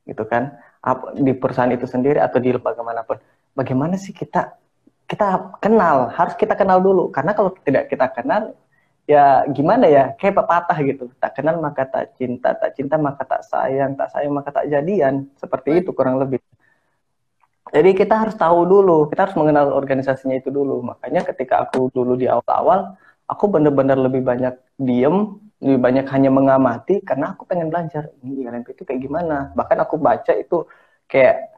gitu kan? Di perusahaan itu sendiri atau di lembaga manapun, bagaimana sih kita kenal? Harus kita kenal dulu, karena kalau tidak kita kenal, ya gimana ya? Kayak pepatah gitu, tak kenal maka tak cinta maka tak sayang maka tak jadian, seperti itu kurang lebih. Jadi kita harus tahu dulu, kita harus mengenal organisasinya itu dulu. Makanya ketika aku dulu di awal-awal, aku bener-bener lebih banyak diem, lebih banyak hanya mengamati, karena aku pengen belajar. Ini ILMPI itu kayak gimana? Bahkan aku baca itu kayak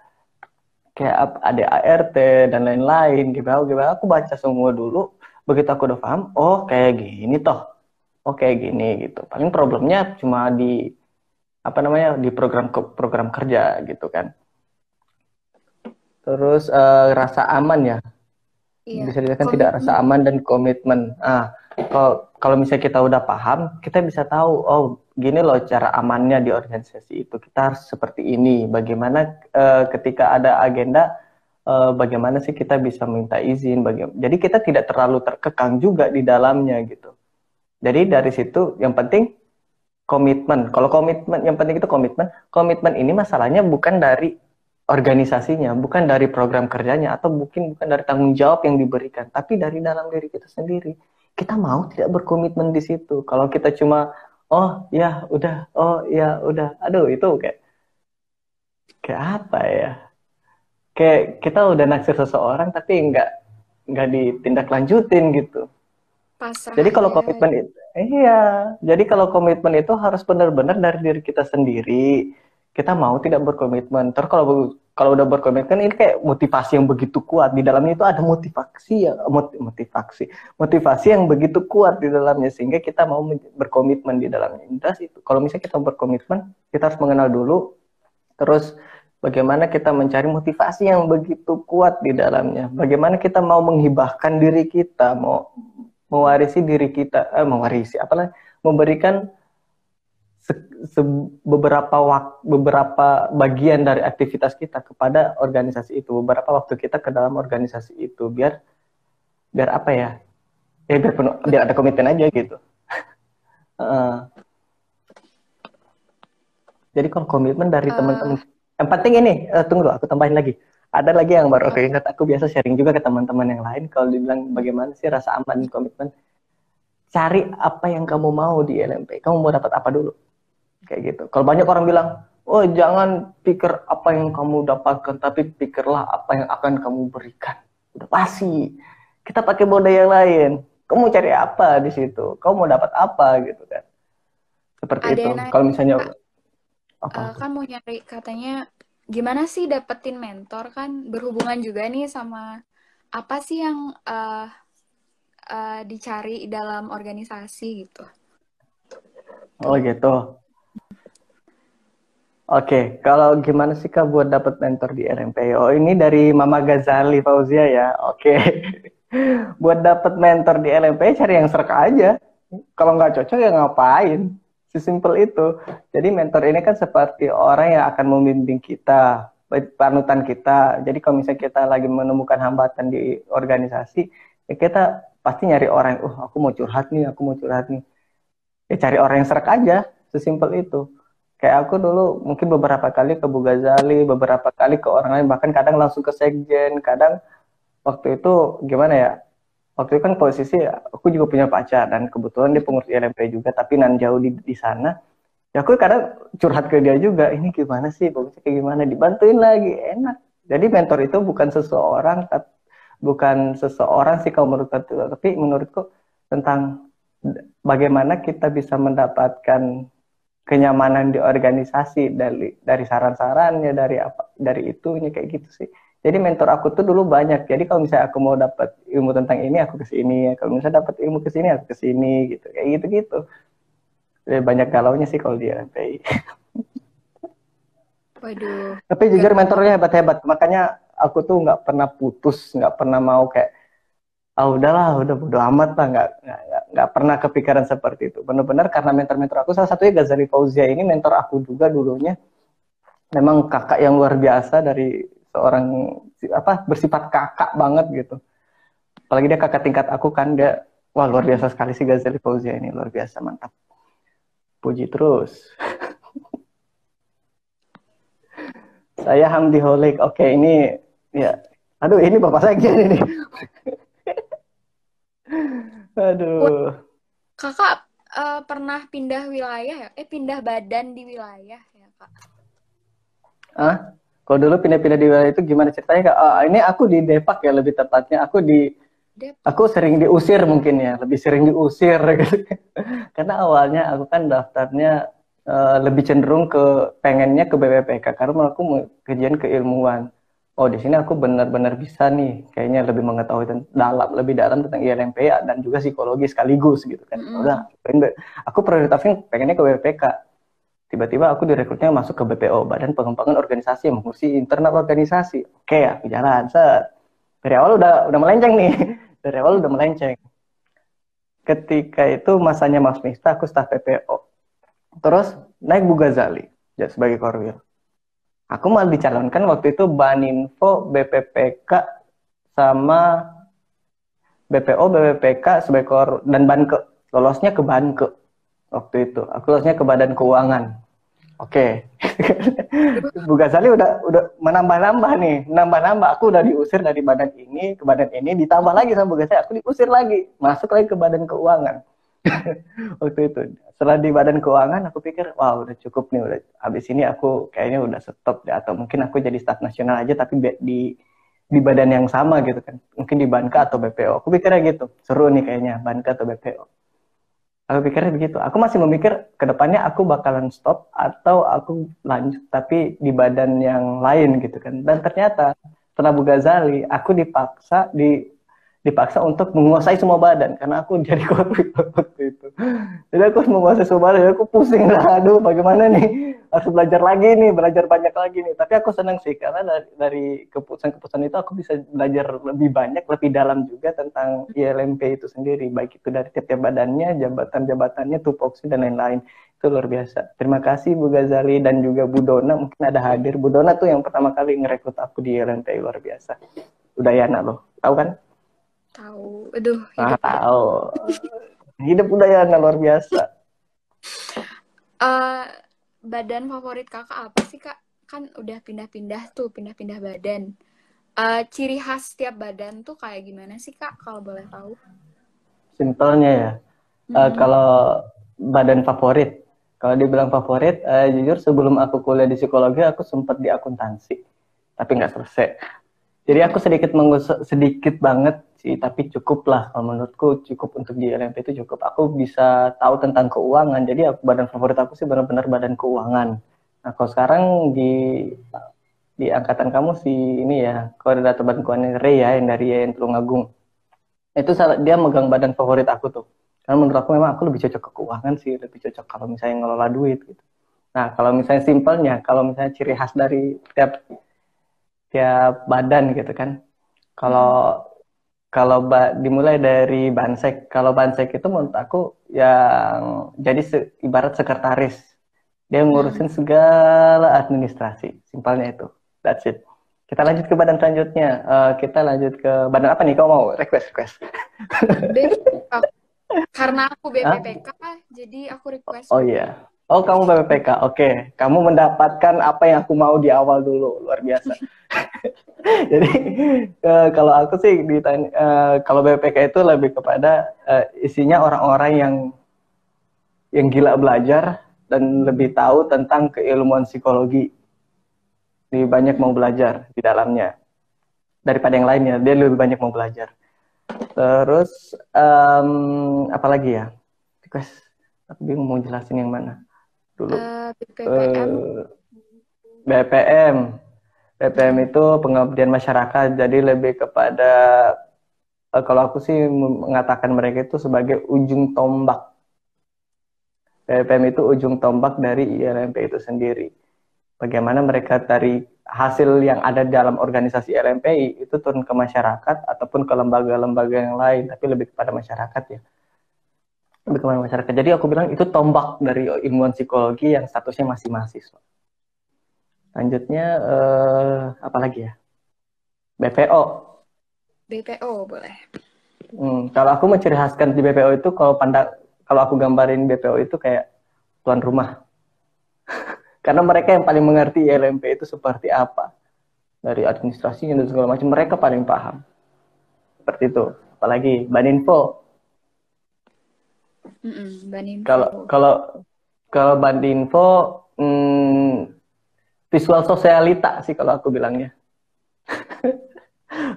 ADART dan lain-lain, gimana? Aku baca semua dulu. Begitu aku udah paham, oh kayak gini toh, oh kayak gini gitu. Paling problemnya cuma di di program kerja gitu kan. Terus rasa aman ya, iya. Bisa dikatakan tidak rasa aman dan komitmen. Ah, kalau misalnya kita udah paham, kita bisa tahu, oh gini loh cara amannya di organisasi itu. Kita harus seperti ini. Bagaimana ketika ada agenda, bagaimana sih kita bisa minta izin? Jadi kita tidak terlalu terkekang juga di dalamnya gitu. Jadi dari situ yang penting komitmen. Kalau komitmen, yang penting itu komitmen. Komitmen ini masalahnya bukan dari organisasinya, bukan dari program kerjanya, atau mungkin bukan dari tanggung jawab yang diberikan, tapi dari dalam diri kita sendiri. Kita mau tidak berkomitmen di situ. Kalau kita cuma oh ya udah, aduh itu kayak apa ya? Kayak kita udah naksir seseorang tapi nggak ditindaklanjutin gitu. Pasrah. Jadi kalau komitmen itu, iya. Jadi kalau komitmen itu harus benar-benar dari diri kita sendiri. Kita mau tidak berkomitmen. Terus kalau udah berkomitmen ini kayak motivasi yang begitu kuat di dalamnya, itu ada motivasi yang begitu kuat di dalamnya sehingga kita mau berkomitmen di dalamnya. Terus itu kalau misalnya kita berkomitmen, kita harus mengenal dulu. Terus bagaimana kita mencari motivasi yang begitu kuat di dalamnya? Bagaimana kita mau menghibahkan diri kita, mau mewarisi diri kita, memberikan beberapa bagian dari aktivitas kita kepada organisasi itu, beberapa waktu kita ke dalam organisasi itu, biar apa ya? Ya biar ada komitmen aja gitu. Jadi kalau komitmen dari teman-teman, yang penting ini tunggu dulu, aku tambahin lagi. Ada lagi yang baru ingat, aku biasa sharing juga ke teman-teman yang lain. Kalau dibilang bagaimana sih rasa aman dan komitmen, cari apa yang kamu mau di LMPI. Kamu mau dapat apa dulu? Kayak gitu. Kalau banyak orang bilang, oh jangan pikir apa yang kamu dapatkan, tapi pikirlah apa yang akan kamu berikan. Udah pasti. Kita pakai budaya yang lain. Kamu cari apa di situ? Kamu mau dapat apa gitu kan? Seperti itu. Kalau misalnya, kan mau nyari katanya, gimana sih dapetin mentor kan? Berhubungan juga nih sama apa sih yang dicari dalam organisasi gitu. Oh gitu. Oke, kalau gimana sih Kak buat dapat mentor di LMPI? Oh, ini dari Mama Ghazali Fauzia ya. Oke. Buat dapat mentor di LMPI cari yang serka aja. kalau nggak cocok ya ngapain? Sesimpel itu. Jadi mentor ini kan seperti orang yang akan membimbing kita, panutan kita. Jadi kalau misalnya kita lagi menemukan hambatan di organisasi, ya kita pasti nyari orang, aku mau curhat nih, Ya cari orang yang serak aja, sesimpel itu. Kayak aku dulu mungkin beberapa kali ke Bu Ghazali, beberapa kali ke orang lain, bahkan kadang langsung ke sekjen, kadang waktu itu gimana ya, waktu itu kan posisi aku juga punya pacar, dan kebetulan dia pengurus ILMPI juga, tapi nan jauh di sana. Ya aku kadang curhat ke dia juga, ini gimana sih, bagusnya kayak gimana, dibantuin lagi, enak. Jadi mentor itu bukan seseorang sih kalau menurutku, tapi menurutku tentang bagaimana kita bisa mendapatkan kenyamanan di organisasi dari saran-sarannya, dari itunya, kayak gitu sih. Jadi mentor aku tuh dulu banyak. Jadi kalau misalnya aku mau dapat ilmu tentang ini, aku ke sini. Kalau misalnya dapat ilmu ke sini, aku ke sini gitu. Kayak gitu-gitu. Banyak galaunya sih kalau di LMPI. Waduh. Tapi jujur mentornya hebat-hebat. Makanya aku tuh nggak pernah putus, nggak pernah mau kayak udahlah, udah bodo amat lah, nggak pernah kepikiran seperti itu. Benar-benar karena mentor-mentor aku, salah satunya Ghazali Fauzia ini mentor aku juga dulunya. Memang kakak yang luar biasa dari seorang bersifat kakak banget gitu. Apalagi dia kakak tingkat aku kan, dia wah luar biasa sekali sih Ghazali Fauzia ini, luar biasa mantap. Puji terus. Saya Hamdi Holik. Oke, ini ya. Aduh, ini bapak saya gini nih. Aduh. Kakak pernah pindah wilayah ya? Pindah badan di wilayah ya, Kak? Hah? Kalau dulu pindah-pindah di wilayah itu gimana ceritanya, Kak? Ini aku di Depak ya, lebih tepatnya. Aku sering diusir mungkin ya, lebih sering diusir gitu. Karena awalnya aku kan daftarnya lebih cenderung ke pengennya ke BPPK, karena aku mau kajian keilmuan. Oh, di sini aku benar-benar bisa nih, kayaknya lebih mengetahui lebih dalam tentang ILMPI dan juga psikologi sekaligus gitu kan. Udah, aku prioritasin pengennya ke BPPK. Tiba-tiba aku direkrutnya masuk ke BPO, Badan Pengembangan Organisasi, yang mengurusi internal organisasi. Oke, aku jalan, set. Dari awal udah melenceng nih. Dari awal udah melenceng. Ketika itu masanya Mas Miftah, aku staf PPO. Terus naik Bu Ghazali sebagai korwil. Aku malah dicalonkan waktu itu Baninfo, BPPK, sama BPO, BPPK sebagai korwil, dan Banke. Lolosnya ke Banke. Waktu itu aku lolosnya ke Badan Keuangan. Oke. Bu Ghazali udah menambah-nambah nih, aku udah diusir dari badan ini ke badan ini, ditambah lagi sama Bu Ghazali aku diusir lagi, masuk lagi ke Badan Keuangan. Waktu itu setelah di Badan Keuangan aku pikir wah udah cukup nih, udah habis ini aku kayaknya udah stop deh, atau mungkin aku jadi staf nasional aja tapi di badan yang sama gitu kan, mungkin di Banka atau BPO. Aku pikirnya gitu, seru nih kayaknya Banka atau BPO. Aku pikirnya begitu. Aku masih memikir ke depannya aku bakalan stop atau aku lanjut tapi di badan yang lain gitu kan. Dan ternyata setelah Bu Ghazali, aku dipaksa untuk menguasai semua badan karena aku jadi korwil waktu itu. Jadi aku harus menguasai semua badan. Jadi aku pusing lah. Aduh, bagaimana nih? Harus belajar lagi nih, belajar banyak lagi nih. Tapi aku senang sih karena dari keputusan-keputusan itu aku bisa belajar lebih banyak, lebih dalam juga tentang ILMPI itu sendiri. Baik itu dari tiap-tiap badannya, jabatan-jabatannya, tupoksi dan lain-lain. Itu luar biasa. Terima kasih Bu Ghazali dan juga Bu Dona. Mungkin ada hadir. Bu Dona tuh yang pertama kali ngerekrut aku di ILMPI, luar biasa. Udayana loh, tahu kan? Tahu, aduh. Hidup Udayana luar biasa. Badan favorit kakak apa sih, Kak? Kan udah pindah-pindah tuh, pindah-pindah badan. Ciri khas setiap badan tuh kayak gimana sih, Kak? Kalau boleh tahu? Simpelnya ya. Kalau badan favorit, kalau dibilang favorit, jujur sebelum aku kuliah di psikologi, aku sempat di akuntansi, tapi nggak selesai. Jadi aku sedikit banget sih, tapi cukup lah menurutku, cukup untuk di LMP itu cukup. Aku bisa tahu tentang keuangan, jadi badan favorit aku sih benar-benar badan keuangan. Nah, kalau sekarang di angkatan kamu si ini ya, koordinator badan keuangan Raya yang dari IAIN Tulungagung. Itu dia megang badan favorit aku tuh. Karena menurut aku memang aku lebih cocok ke keuangan sih, lebih cocok kalau misalnya ngelola duit gitu. Nah, kalau misalnya simpelnya, kalau misalnya ciri khas dari tiap badan gitu kan, kalau Kalau dimulai dari Bansek, kalau Bansek itu menurut aku yang jadi ibarat sekretaris. Dia ngurusin segala administrasi, simpelnya itu. That's it. Kita lanjut ke badan selanjutnya. Kita lanjut ke badan apa nih? Kau mau request? BPPK. Karena aku BPPK, jadi aku request. Oh iya. Oh, kamu BPPK, oke. Kamu mendapatkan apa yang aku mau di awal dulu, luar biasa. Jadi, kalau aku sih ditanya, kalau BPPK itu lebih kepada isinya orang-orang yang gila belajar dan lebih tahu tentang keilmuan psikologi. Lebih banyak mau belajar di dalamnya. Daripada yang lainnya, dia lebih banyak mau belajar. Terus, apa lagi ya? Aku bingung mau jelasin yang mana dulu. BPPM. BPM itu pengabdian masyarakat, jadi lebih kepada kalau aku sih mengatakan mereka itu sebagai ujung tombak. BPM itu ujung tombak dari ILMPI itu sendiri. Bagaimana mereka dari hasil yang ada dalam organisasi ILMPI itu turun ke masyarakat ataupun ke lembaga-lembaga yang lain, tapi lebih kepada masyarakat ya. Bagaimana masyarakat. Jadi aku bilang itu tombak dari ilmuwan psikologi yang statusnya masih mahasiswa. Lanjutnya apa lagi ya? BPO. BPO boleh. Kalau aku menciri khaskan di BPO itu kalau aku gambarin BPO itu kayak tuan rumah. Karena mereka yang paling mengerti ILMPI itu seperti apa. Dari administrasinya dan segala macam mereka paling paham. Seperti itu. Apalagi Baninfo. Kalau Baninfo visual sosialita sih kalau aku bilangnya.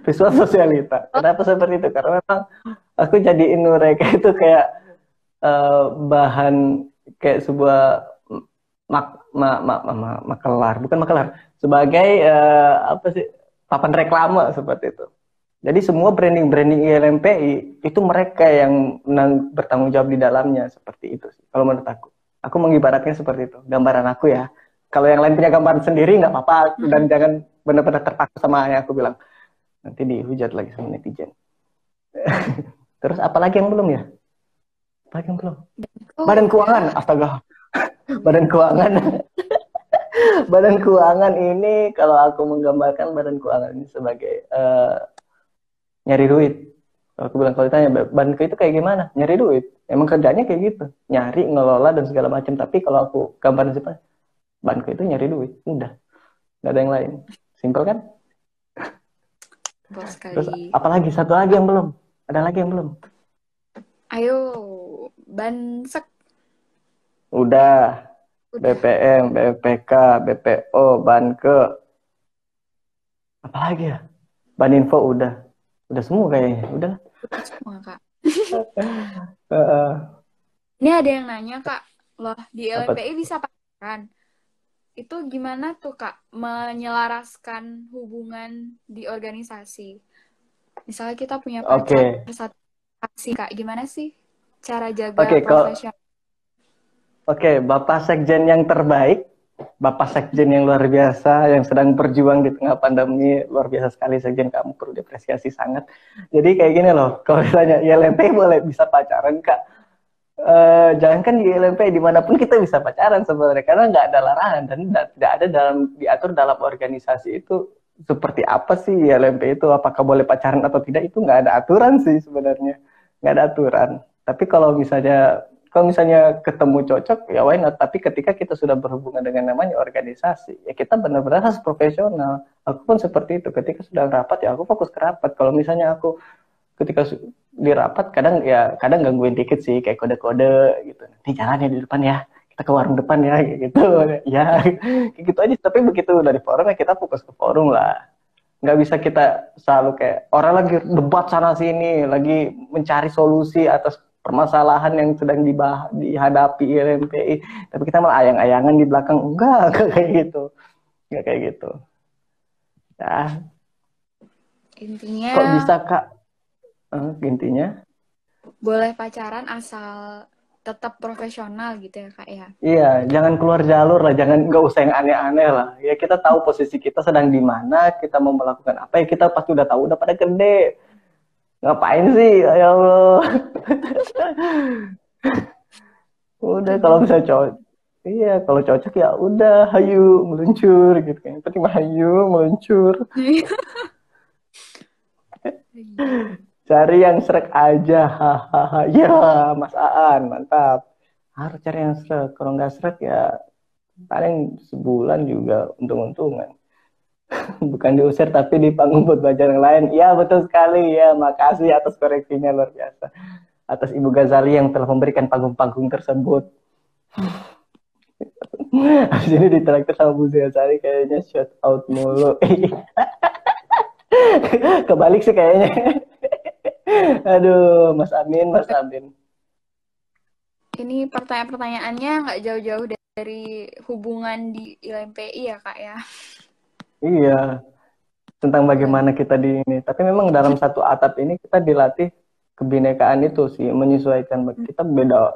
Visual sosialita. Kenapa seperti itu? Karena memang aku jadiin mereka itu kayak bahan kayak sebuah bukan makelar sebagai papan reklame seperti itu. Jadi semua branding-branding ILMPI itu mereka yang bertanggung jawab di dalamnya seperti itu sih. Kalau menurut aku. Aku mengibaratnya seperti itu. Gambaran aku ya. Kalau yang lain punya gambaran sendiri nggak apa-apa. Dan jangan benar-benar terpaku sama yang aku bilang. Nanti dihujat lagi sama netizen. Terus apalagi yang belum ya? Apalagi yang belum? Badan keuangan. Astaga. Badan keuangan. Badan keuangan ini kalau aku menggambarkan badan keuangan ini sebagai... nyari duit. Aku bilang kalau ditanya Banko itu kayak gimana? Nyari duit. Emang kerjanya kayak gitu. Nyari, ngelola dan segala macam. Tapi kalau aku gambarin siapa? Banko itu nyari duit. Udah. Gak ada yang lain. Simpel kan? Terus apalagi satu lagi yang belum? Ada lagi yang belum? Ayo Bansek. Udah. BPM, BPK, BPO, Banko. Apalagi ya? Baninfo udah. Udah semua kayaknya, udah. Udah semua, Kak. Ini ada yang nanya, Kak. Loh, di ILMPI bisa pacaran. Itu gimana tuh, Kak? Menyelaraskan hubungan di organisasi. Misalnya kita punya pacar satu, Kak. Gimana sih cara jaga profesional? Oke, Bapak Sekjen yang terbaik. Bapak Sekjen yang luar biasa, yang sedang berjuang di tengah pandemi, luar biasa sekali Sekjen, kamu perlu diapresiasi sangat. Jadi kayak gini loh, kalau ditanya ILMPI boleh bisa pacaran Kak, jangankan di ILMPI, dimanapun kita bisa pacaran sebenarnya, karena nggak ada larangan dan tidak ada diatur dalam organisasi itu seperti apa sih ILMPI itu, apakah boleh pacaran atau tidak, itu nggak ada aturan sih sebenarnya, nggak ada aturan. Tapi kalau misalnya ketemu cocok, ya why not. Tapi ketika kita sudah berhubungan dengan namanya organisasi, ya kita benar-benar harus profesional. Aku pun seperti itu. Ketika sudah rapat, ya aku fokus ke rapat. Kalau misalnya aku ketika di rapat, kadang gangguin dikit sih, kayak kode-kode gitu. Nanti jalan ya di depan ya, kita ke warung depan ya, gitu. Ya, kayak gitu aja. Tapi begitu dari forum, ya kita fokus ke forum lah. Nggak bisa kita selalu kayak, orang lagi debat sana-sini, lagi mencari solusi atas permasalahan yang sedang dihadapi ILMPI, tapi kita malah ayang-ayangan di belakang, enggak kayak gitu, enggak kayak gitu. Nah, intinya kok bisa Kak? Intinya boleh pacaran asal tetap profesional gitu ya Kak ya. Iya, jangan keluar jalur lah, nggak usah yang aneh-aneh lah. Ya kita tahu posisi kita sedang di mana, kita mau melakukan apa ya kita pasti udah tahu, udah pada gede. Ngapain sih, ya Allah. Udah kalau bisa cocok, iya kalau cocok ya udah, hayu meluncur gitu kan. Penting hayu meluncur. Cari yang srek aja, hahaha. Ya Mas Aan mantap. Harus cari yang srek. Kalau nggak srek ya paling sebulan juga untung-untungan. Bukan diusir tapi dipanggung buat belajar yang lain. Ya betul sekali ya. Makasih atas koreksinya, luar biasa. Atas Ibu Ghazali yang telah memberikan panggung-panggung tersebut. Abis ini ditraktir sama Bu Ghazali kayaknya shout out mulu. Kebalik sih kayaknya. Aduh, Mas Amin, Mas Amin. Ini pertanyaan-pertanyaannya nggak jauh-jauh dari hubungan di ILMPI ya, Kak ya? Iya, tentang bagaimana kita di ini. Tapi memang dalam satu atap ini kita dilatih kebinekaan itu sih, menyesuaikan. Kita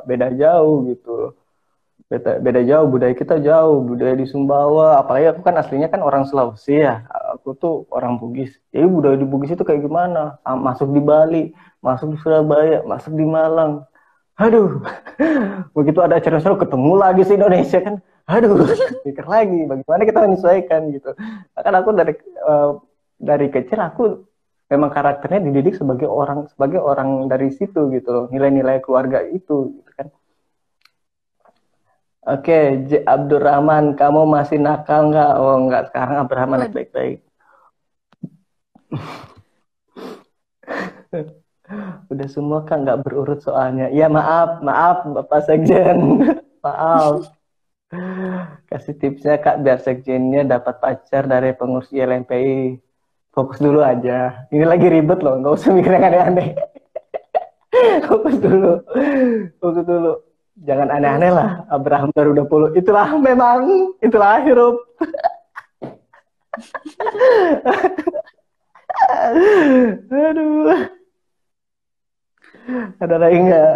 beda jauh gitu. Beda jauh, budaya kita jauh, budaya di Sumbawa. Apalagi aku kan aslinya kan orang Sulawesi ya. Aku tuh orang Bugis. Jadi budaya di Bugis itu kayak gimana? Masuk di Bali, masuk di Surabaya, masuk di Malang. Aduh, begitu ada acara seru ketemu lagi sih Indonesia kan. Aduh, pikir lagi bagaimana kita menyesuaikan gitu. Kan aku dari kecil aku memang karakternya dididik sebagai orang dari situ gitu loh, nilai-nilai keluarga itu gitu kan. Oke, Abdurrahman, kamu masih nakal nggak? Oh nggak, sekarang Abdurrahman baik-baik. Udah semua kan nggak berurut soalnya. Ya maaf Bapak Sekjen, maaf. Kasih tipsnya Kak biar sekjennya dapat pacar dari pengurus ILMPI. Fokus dulu aja. Ini lagi ribet loh, nggak usah mikir yang aneh-aneh. Fokus dulu. Jangan aneh-aneh lah. Abraham baru 20. Itulah memang, itulah hirup. Aduh. Ada lagi nggak?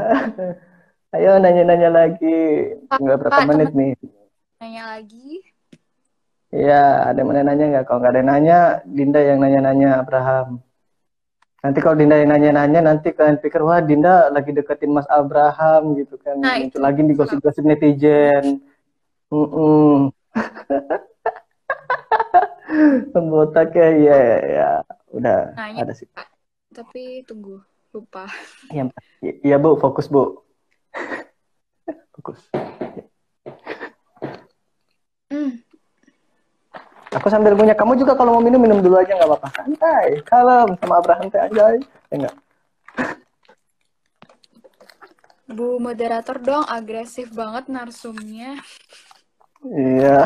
Ayo nanya-nanya lagi. Enggak berapa menit nih. Nanya lagi. Iya, ada yang nanya nggak? Kalau nggak ada yang nanya, Dinda yang nanya-nanya Abraham. Nanti kalau Dinda yang nanya-nanya, nanti kalian pikir, wah Dinda lagi deketin Mas Abraham gitu kan. Nah, itu lagi di gosip-gosip netizen. Pembotak ya, ya. Udah, nanya, ada sih. Tapi tunggu, lupa. Iya Bu, fokus Bu. Bagus. Aku sambil punya. Kamu juga kalau mau minum dulu aja nggak apa-apa. Santai. Kalau sama Abraham teh aja. Enggak. Bu moderator dong, agresif banget narsumnya. Iya.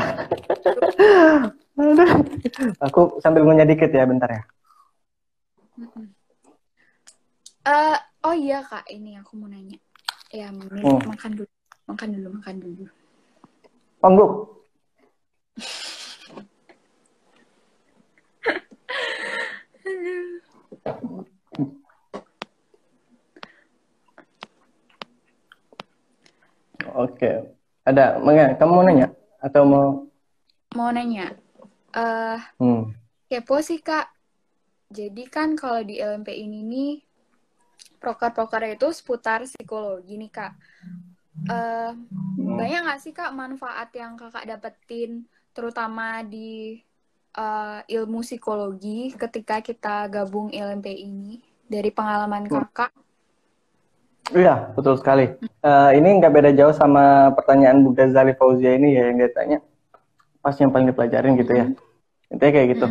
Aku sambil punya dikit ya, bentar ya. Oh iya Kak, ini aku mau nanya. Ya, makan dulu. Pangguk. Oke, ada. Mengapa kamu mau nanya atau mau? Mau nanya. Kepo sih Kak. Jadi kan kalau di LMP ini nih, proker-prokernya itu seputar psikologi nih Kak. Banyak nggak sih Kak manfaat yang Kakak dapetin terutama di ilmu psikologi ketika kita gabung ILMPI ini dari pengalaman Kakak? Iya, betul sekali. Ini nggak beda jauh sama pertanyaan Bu Ghazali Fauzia ini ya, yang dia tanya pas yang paling dipelajarin gitu ya. Intinya kayak gitu.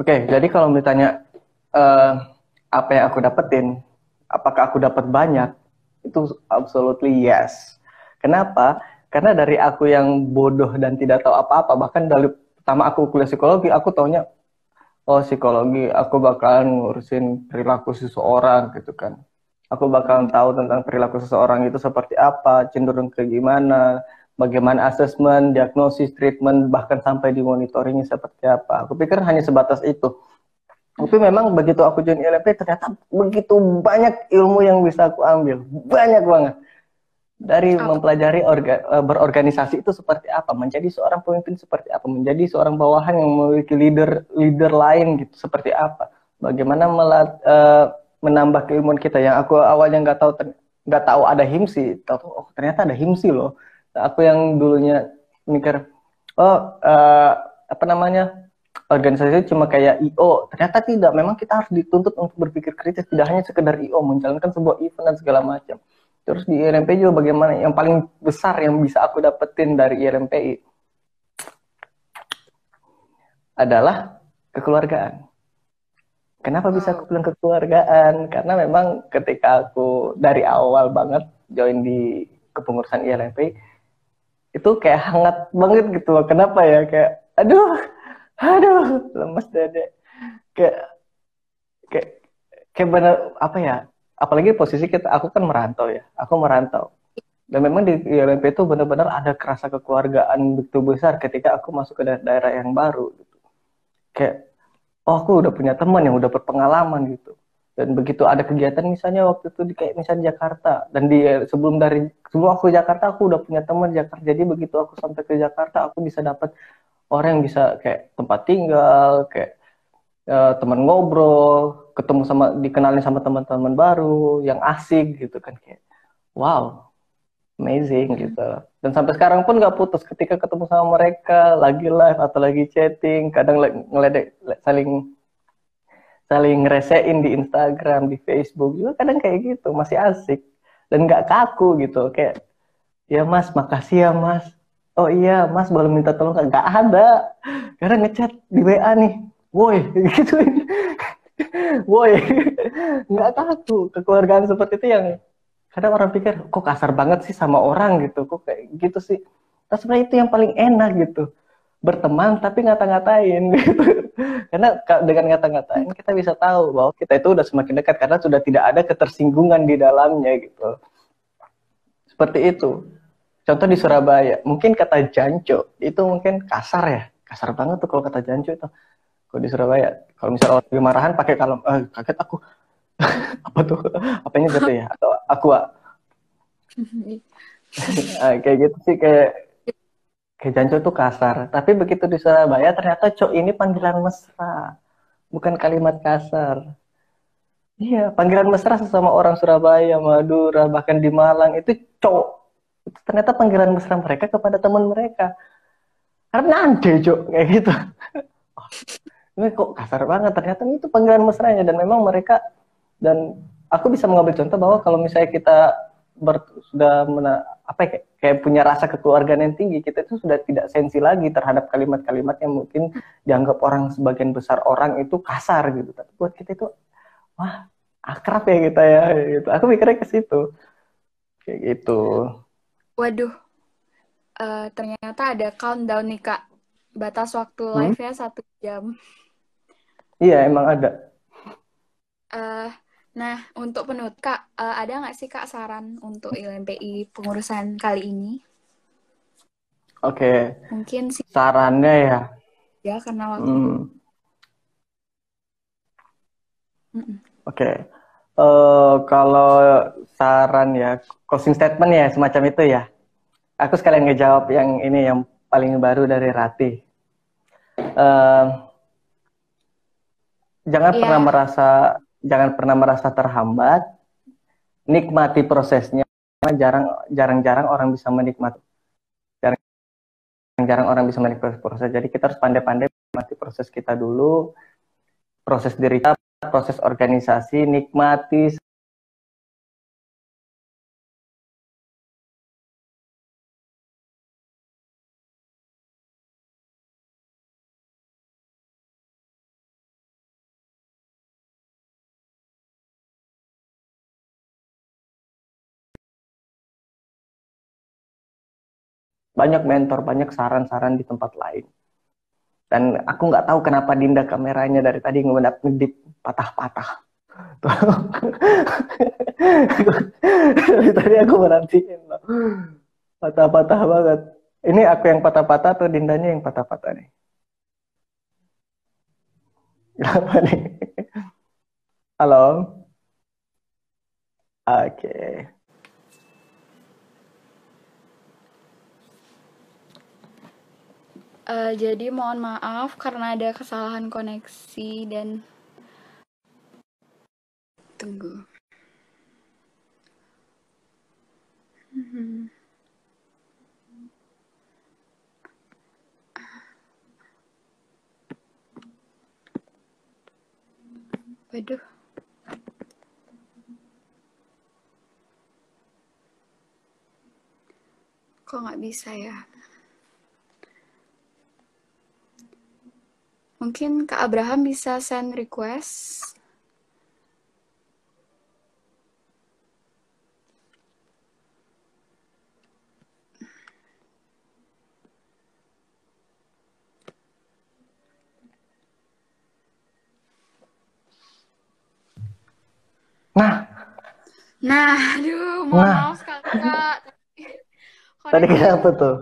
Oke, jadi kalau ditanya apa yang aku dapetin, apakah aku dapat banyak? Itu absolutely yes. Kenapa? Karena dari aku yang bodoh dan tidak tahu apa-apa, bahkan dari pertama aku kuliah psikologi, aku taunya, oh psikologi, aku bakalan ngurusin perilaku seseorang gitu kan. Aku bakalan tahu tentang perilaku seseorang itu seperti apa, cenderung ke gimana, bagaimana asesmen, diagnosis, treatment, bahkan sampai di monitoringnya seperti apa. Aku pikir hanya sebatas itu. Tapi memang begitu aku join ILMPI ternyata begitu banyak ilmu yang bisa aku ambil. Banyak banget. Dari mempelajari berorganisasi itu seperti apa, menjadi seorang pemimpin seperti apa, menjadi seorang bawahan yang memiliki leader lain gitu seperti apa. Bagaimana menambah keilmuan kita yang aku awalnya nggak tahu ada HIMSI, tahu oh ternyata ada HIMSI loh. Aku yang dulunya mikir oh apa namanya organisasi cuma kayak IO, ternyata tidak. Memang kita harus dituntut untuk berpikir kritis, tidak hanya sekedar IO, menjalankan sebuah event dan segala macam. Terus di ILMPI juga bagaimana yang paling besar yang bisa aku dapetin dari ILMPI adalah kekeluargaan. Kenapa bisa aku bilang kekeluargaan? Karena memang ketika aku dari awal banget join di kepengurusan ILMPI itu kayak hangat banget gitu. Kenapa ya? Kayak aduh lemes dada. Kayak bener apa ya? Apalagi posisi aku kan merantau ya, dan memang di ILMPI itu benar-benar ada kerasa kekeluargaan begitu besar ketika aku masuk ke daerah yang baru gitu. Kayak oh aku udah punya teman yang udah berpengalaman gitu, dan begitu ada kegiatan misalnya waktu itu di kayak misalnya Jakarta, dan di sebelum aku ke Jakarta aku udah punya teman Jakarta, jadi begitu aku sampai ke Jakarta aku bisa dapat orang yang bisa kayak tempat tinggal, kayak teman ngobrol, ketemu sama, dikenalin sama teman-teman baru yang asik gitu kan, kayak wow amazing gitu. Dan sampai sekarang pun nggak putus ketika ketemu sama mereka, lagi live atau lagi chatting, kadang ngeledek, saling ngeresein di Instagram, di Facebook juga kadang kayak gitu, masih asik dan nggak kaku gitu. Kayak ya mas makasih ya mas, oh iya mas boleh minta tolong, nggak ada karena ngechat di WA nih woi gituin. Woi, nggak tahu kekeluargaan seperti itu yang kadang orang pikir kok kasar banget sih sama orang gitu, kok kayak gitu sih. Tapi sebenarnya itu yang paling enak gitu, berteman tapi ngata-ngatain gitu. Karena dengan ngata-ngatain kita bisa tahu bahwa kita itu udah semakin dekat karena sudah tidak ada ketersinggungan di dalamnya gitu. Seperti itu. Contoh di Surabaya, mungkin kata janco itu mungkin kasar ya, kasar banget tuh kalau kata janco itu. Kalau di Surabaya, kalau misalnya orang lagi marahan pakai kalem, kaget aku, apa tuh, apanya gitu ya, atau aqua, kayak gitu sih, kayak janco tuh kasar. Tapi begitu di Surabaya, ternyata cok ini panggilan mesra, bukan kalimat kasar. Iya, panggilan mesra sesama orang Surabaya, Madura, bahkan di Malang itu cok, itu ternyata panggilan mesra mereka kepada teman mereka. Karena ande cok, kayak gitu. Ini kok kasar banget, ternyata itu panggilan mesranya. Dan memang mereka, dan aku bisa mengambil contoh bahwa kalau misalnya kita sudah punya rasa kekeluargaan yang tinggi, kita itu sudah tidak sensi lagi terhadap kalimat-kalimat yang mungkin dianggap orang, sebagian besar orang itu kasar gitu. Tapi buat kita itu wah akrab ya kita ya gitu. Aku mikirnya ke situ kayak gitu. Waduh, ternyata ada countdown nih kak, batas waktu live ya 1 jam. Iya, emang ada. Nah, untuk penutup, Kak, ada nggak sih, Kak, saran untuk ILMPI pengurusan kali ini? Oke. Mungkin sih. Sarannya ya? Ya, karena waktu. Oke. Kalau saran ya, closing statement ya, semacam itu ya. Aku sekalian ngejawab yang ini, yang paling baru dari Rati. Jangan pernah merasa terhambat. Nikmati prosesnya. Jarang-jarang orang bisa menikmati. Jarang-jarang orang bisa menikmati proses. Jadi kita harus pandai-pandai menikmati proses kita dulu. Proses diri kita, proses organisasi, nikmati. Banyak mentor, banyak saran-saran di tempat lain. Dan aku nggak tahu kenapa Dinda kameranya dari tadi ngedip patah-patah. Dari tadi aku merhatiin loh. Patah-patah banget. Ini aku yang patah-patah atau Dindanya yang patah-patah nih? Kenapa nih? Halo? Oke. Jadi mohon maaf karena ada kesalahan koneksi dan Tunggu. Waduh. Kok nggak bisa ya? Mungkin Kak Abraham bisa send request. Nah, aduh, mohon maaf Kakak. Tadi kenapa tuh?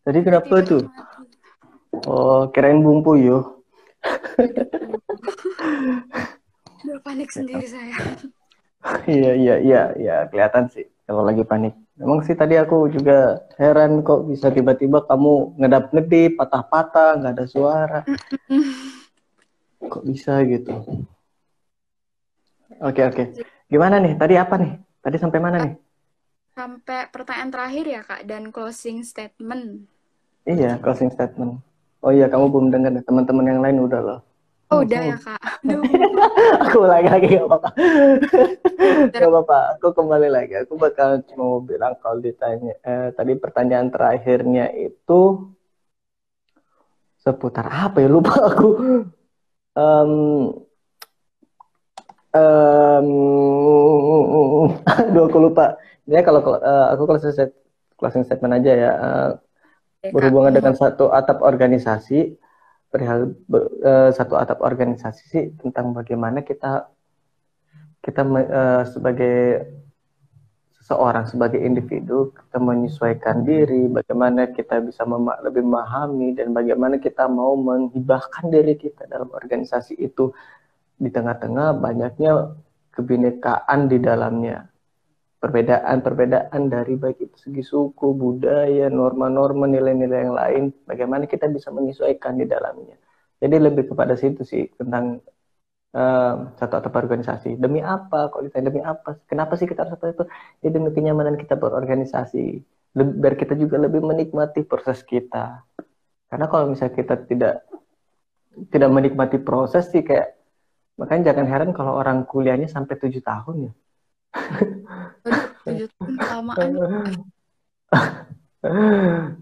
Tadi kenapa tuh? Oh, kirain Bung Puyo. Udah panik sendiri saya. Iya, kelihatan sih kalau lagi panik. Emang sih tadi aku juga heran kok bisa tiba-tiba kamu ngedap-ngedip, patah-patah, nggak ada suara. Kok bisa gitu? Oke. Gimana nih? Tadi apa nih? Tadi sampai mana nih? Sampai pertanyaan terakhir ya, Kak, dan closing statement. Iya, closing statement. Oh iya, kamu belum dengar ya. Teman-teman yang lain udah loh. Oh, udah ya, Kak. Aku ulangi lagi, gak apa-apa. Gak apa-apa, aku kembali lagi. Aku bakal cuma bilang kalau ditanya. Tadi pertanyaan terakhirnya itu seputar apa ya? Lupa aku. Aduh, aku lupa. Jadi aku closing statement aja ya. Berhubungan dengan satu atap organisasi, perihal satu atap organisasi sih, tentang bagaimana kita sebagai seseorang, sebagai individu, kita menyesuaikan diri, bagaimana kita bisa lebih memahami dan bagaimana kita mau menghibahkan diri kita dalam organisasi itu. Di tengah-tengah banyaknya kebinekaan di dalamnya. Perbedaan-perbedaan dari baik itu segi suku, budaya, norma-norma, nilai-nilai yang lain. Bagaimana kita bisa menyesuaikan di dalamnya. Jadi lebih kepada situ sih tentang satu atau organisasi. Demi apa? Kalau ditanya demi apa? Kenapa sih kita harus apa itu? Ya demi kenyamanan kita berorganisasi. Biar kita juga lebih menikmati proses kita. Karena kalau misalnya kita tidak menikmati proses sih kayak, makanya jangan heran kalau orang kuliahnya sampai 7 tahun ya. Aduh, 7 tahun kelamaan.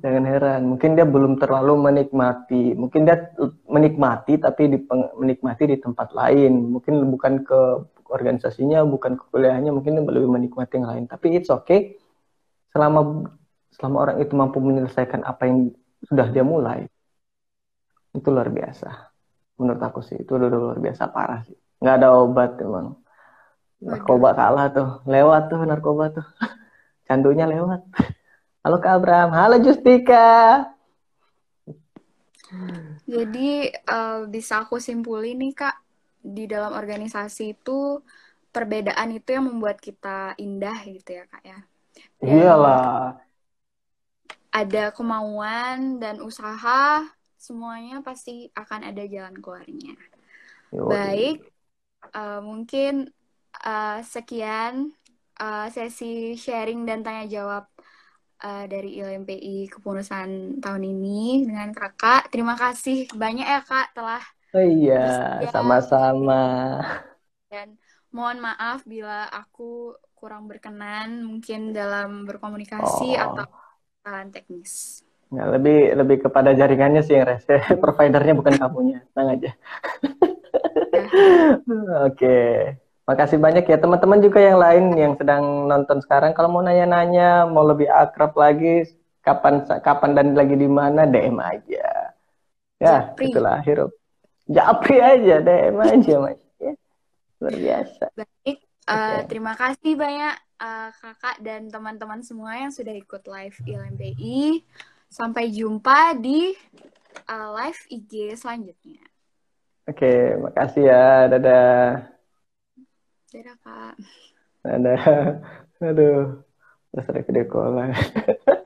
Jangan heran. Mungkin dia belum terlalu menikmati. Mungkin dia menikmati tapi menikmati di tempat lain. Mungkin bukan ke organisasinya, bukan ke kuliahnya. Mungkin dia lebih menikmati yang lain. Tapi it's okay. Selama orang itu mampu menyelesaikan apa yang sudah dia mulai. Itu luar biasa. Menurut aku sih, itu udah luar biasa parah sih. Nggak ada obat emang. Narkoba kalah tuh. Lewat tuh narkoba tuh. Candunya lewat. Halo Kak Abraham. Halo Justika. Jadi bisa aku simpulin nih Kak. Di dalam organisasi itu, perbedaan itu yang membuat kita indah gitu ya Kak ya. Iyalah. Ada kemauan dan usaha. Semuanya pasti akan ada jalan keluarnya. Baik, mungkin sekian sesi sharing dan tanya jawab dari ILMPI Kepengurusan tahun ini dengan Kakak. Terima kasih banyak ya Kak telah. Oh iya, sama-sama. Dan mohon maaf bila aku kurang berkenan mungkin dalam berkomunikasi atau kesalahan teknis. Nah, lebih kepada jaringannya sih yang rese, providernya bukan kamunya, tenang aja. Oke. Makasih banyak ya teman-teman juga yang lain yang sedang nonton sekarang. Kalau mau nanya-nanya, mau lebih akrab lagi, kapan dan lagi di mana, DM aja. Ya, Japri. Itulah hirup. Japri aja, DM aja Mas. Ya. Luar biasa. Baik, terima kasih banyak Kakak dan teman-teman semua yang sudah ikut live ILMPI. Sampai jumpa di live IG selanjutnya. Oke, makasih ya. Dadah. Dadah, Kak. Dadah. Aduh, udah sering video call.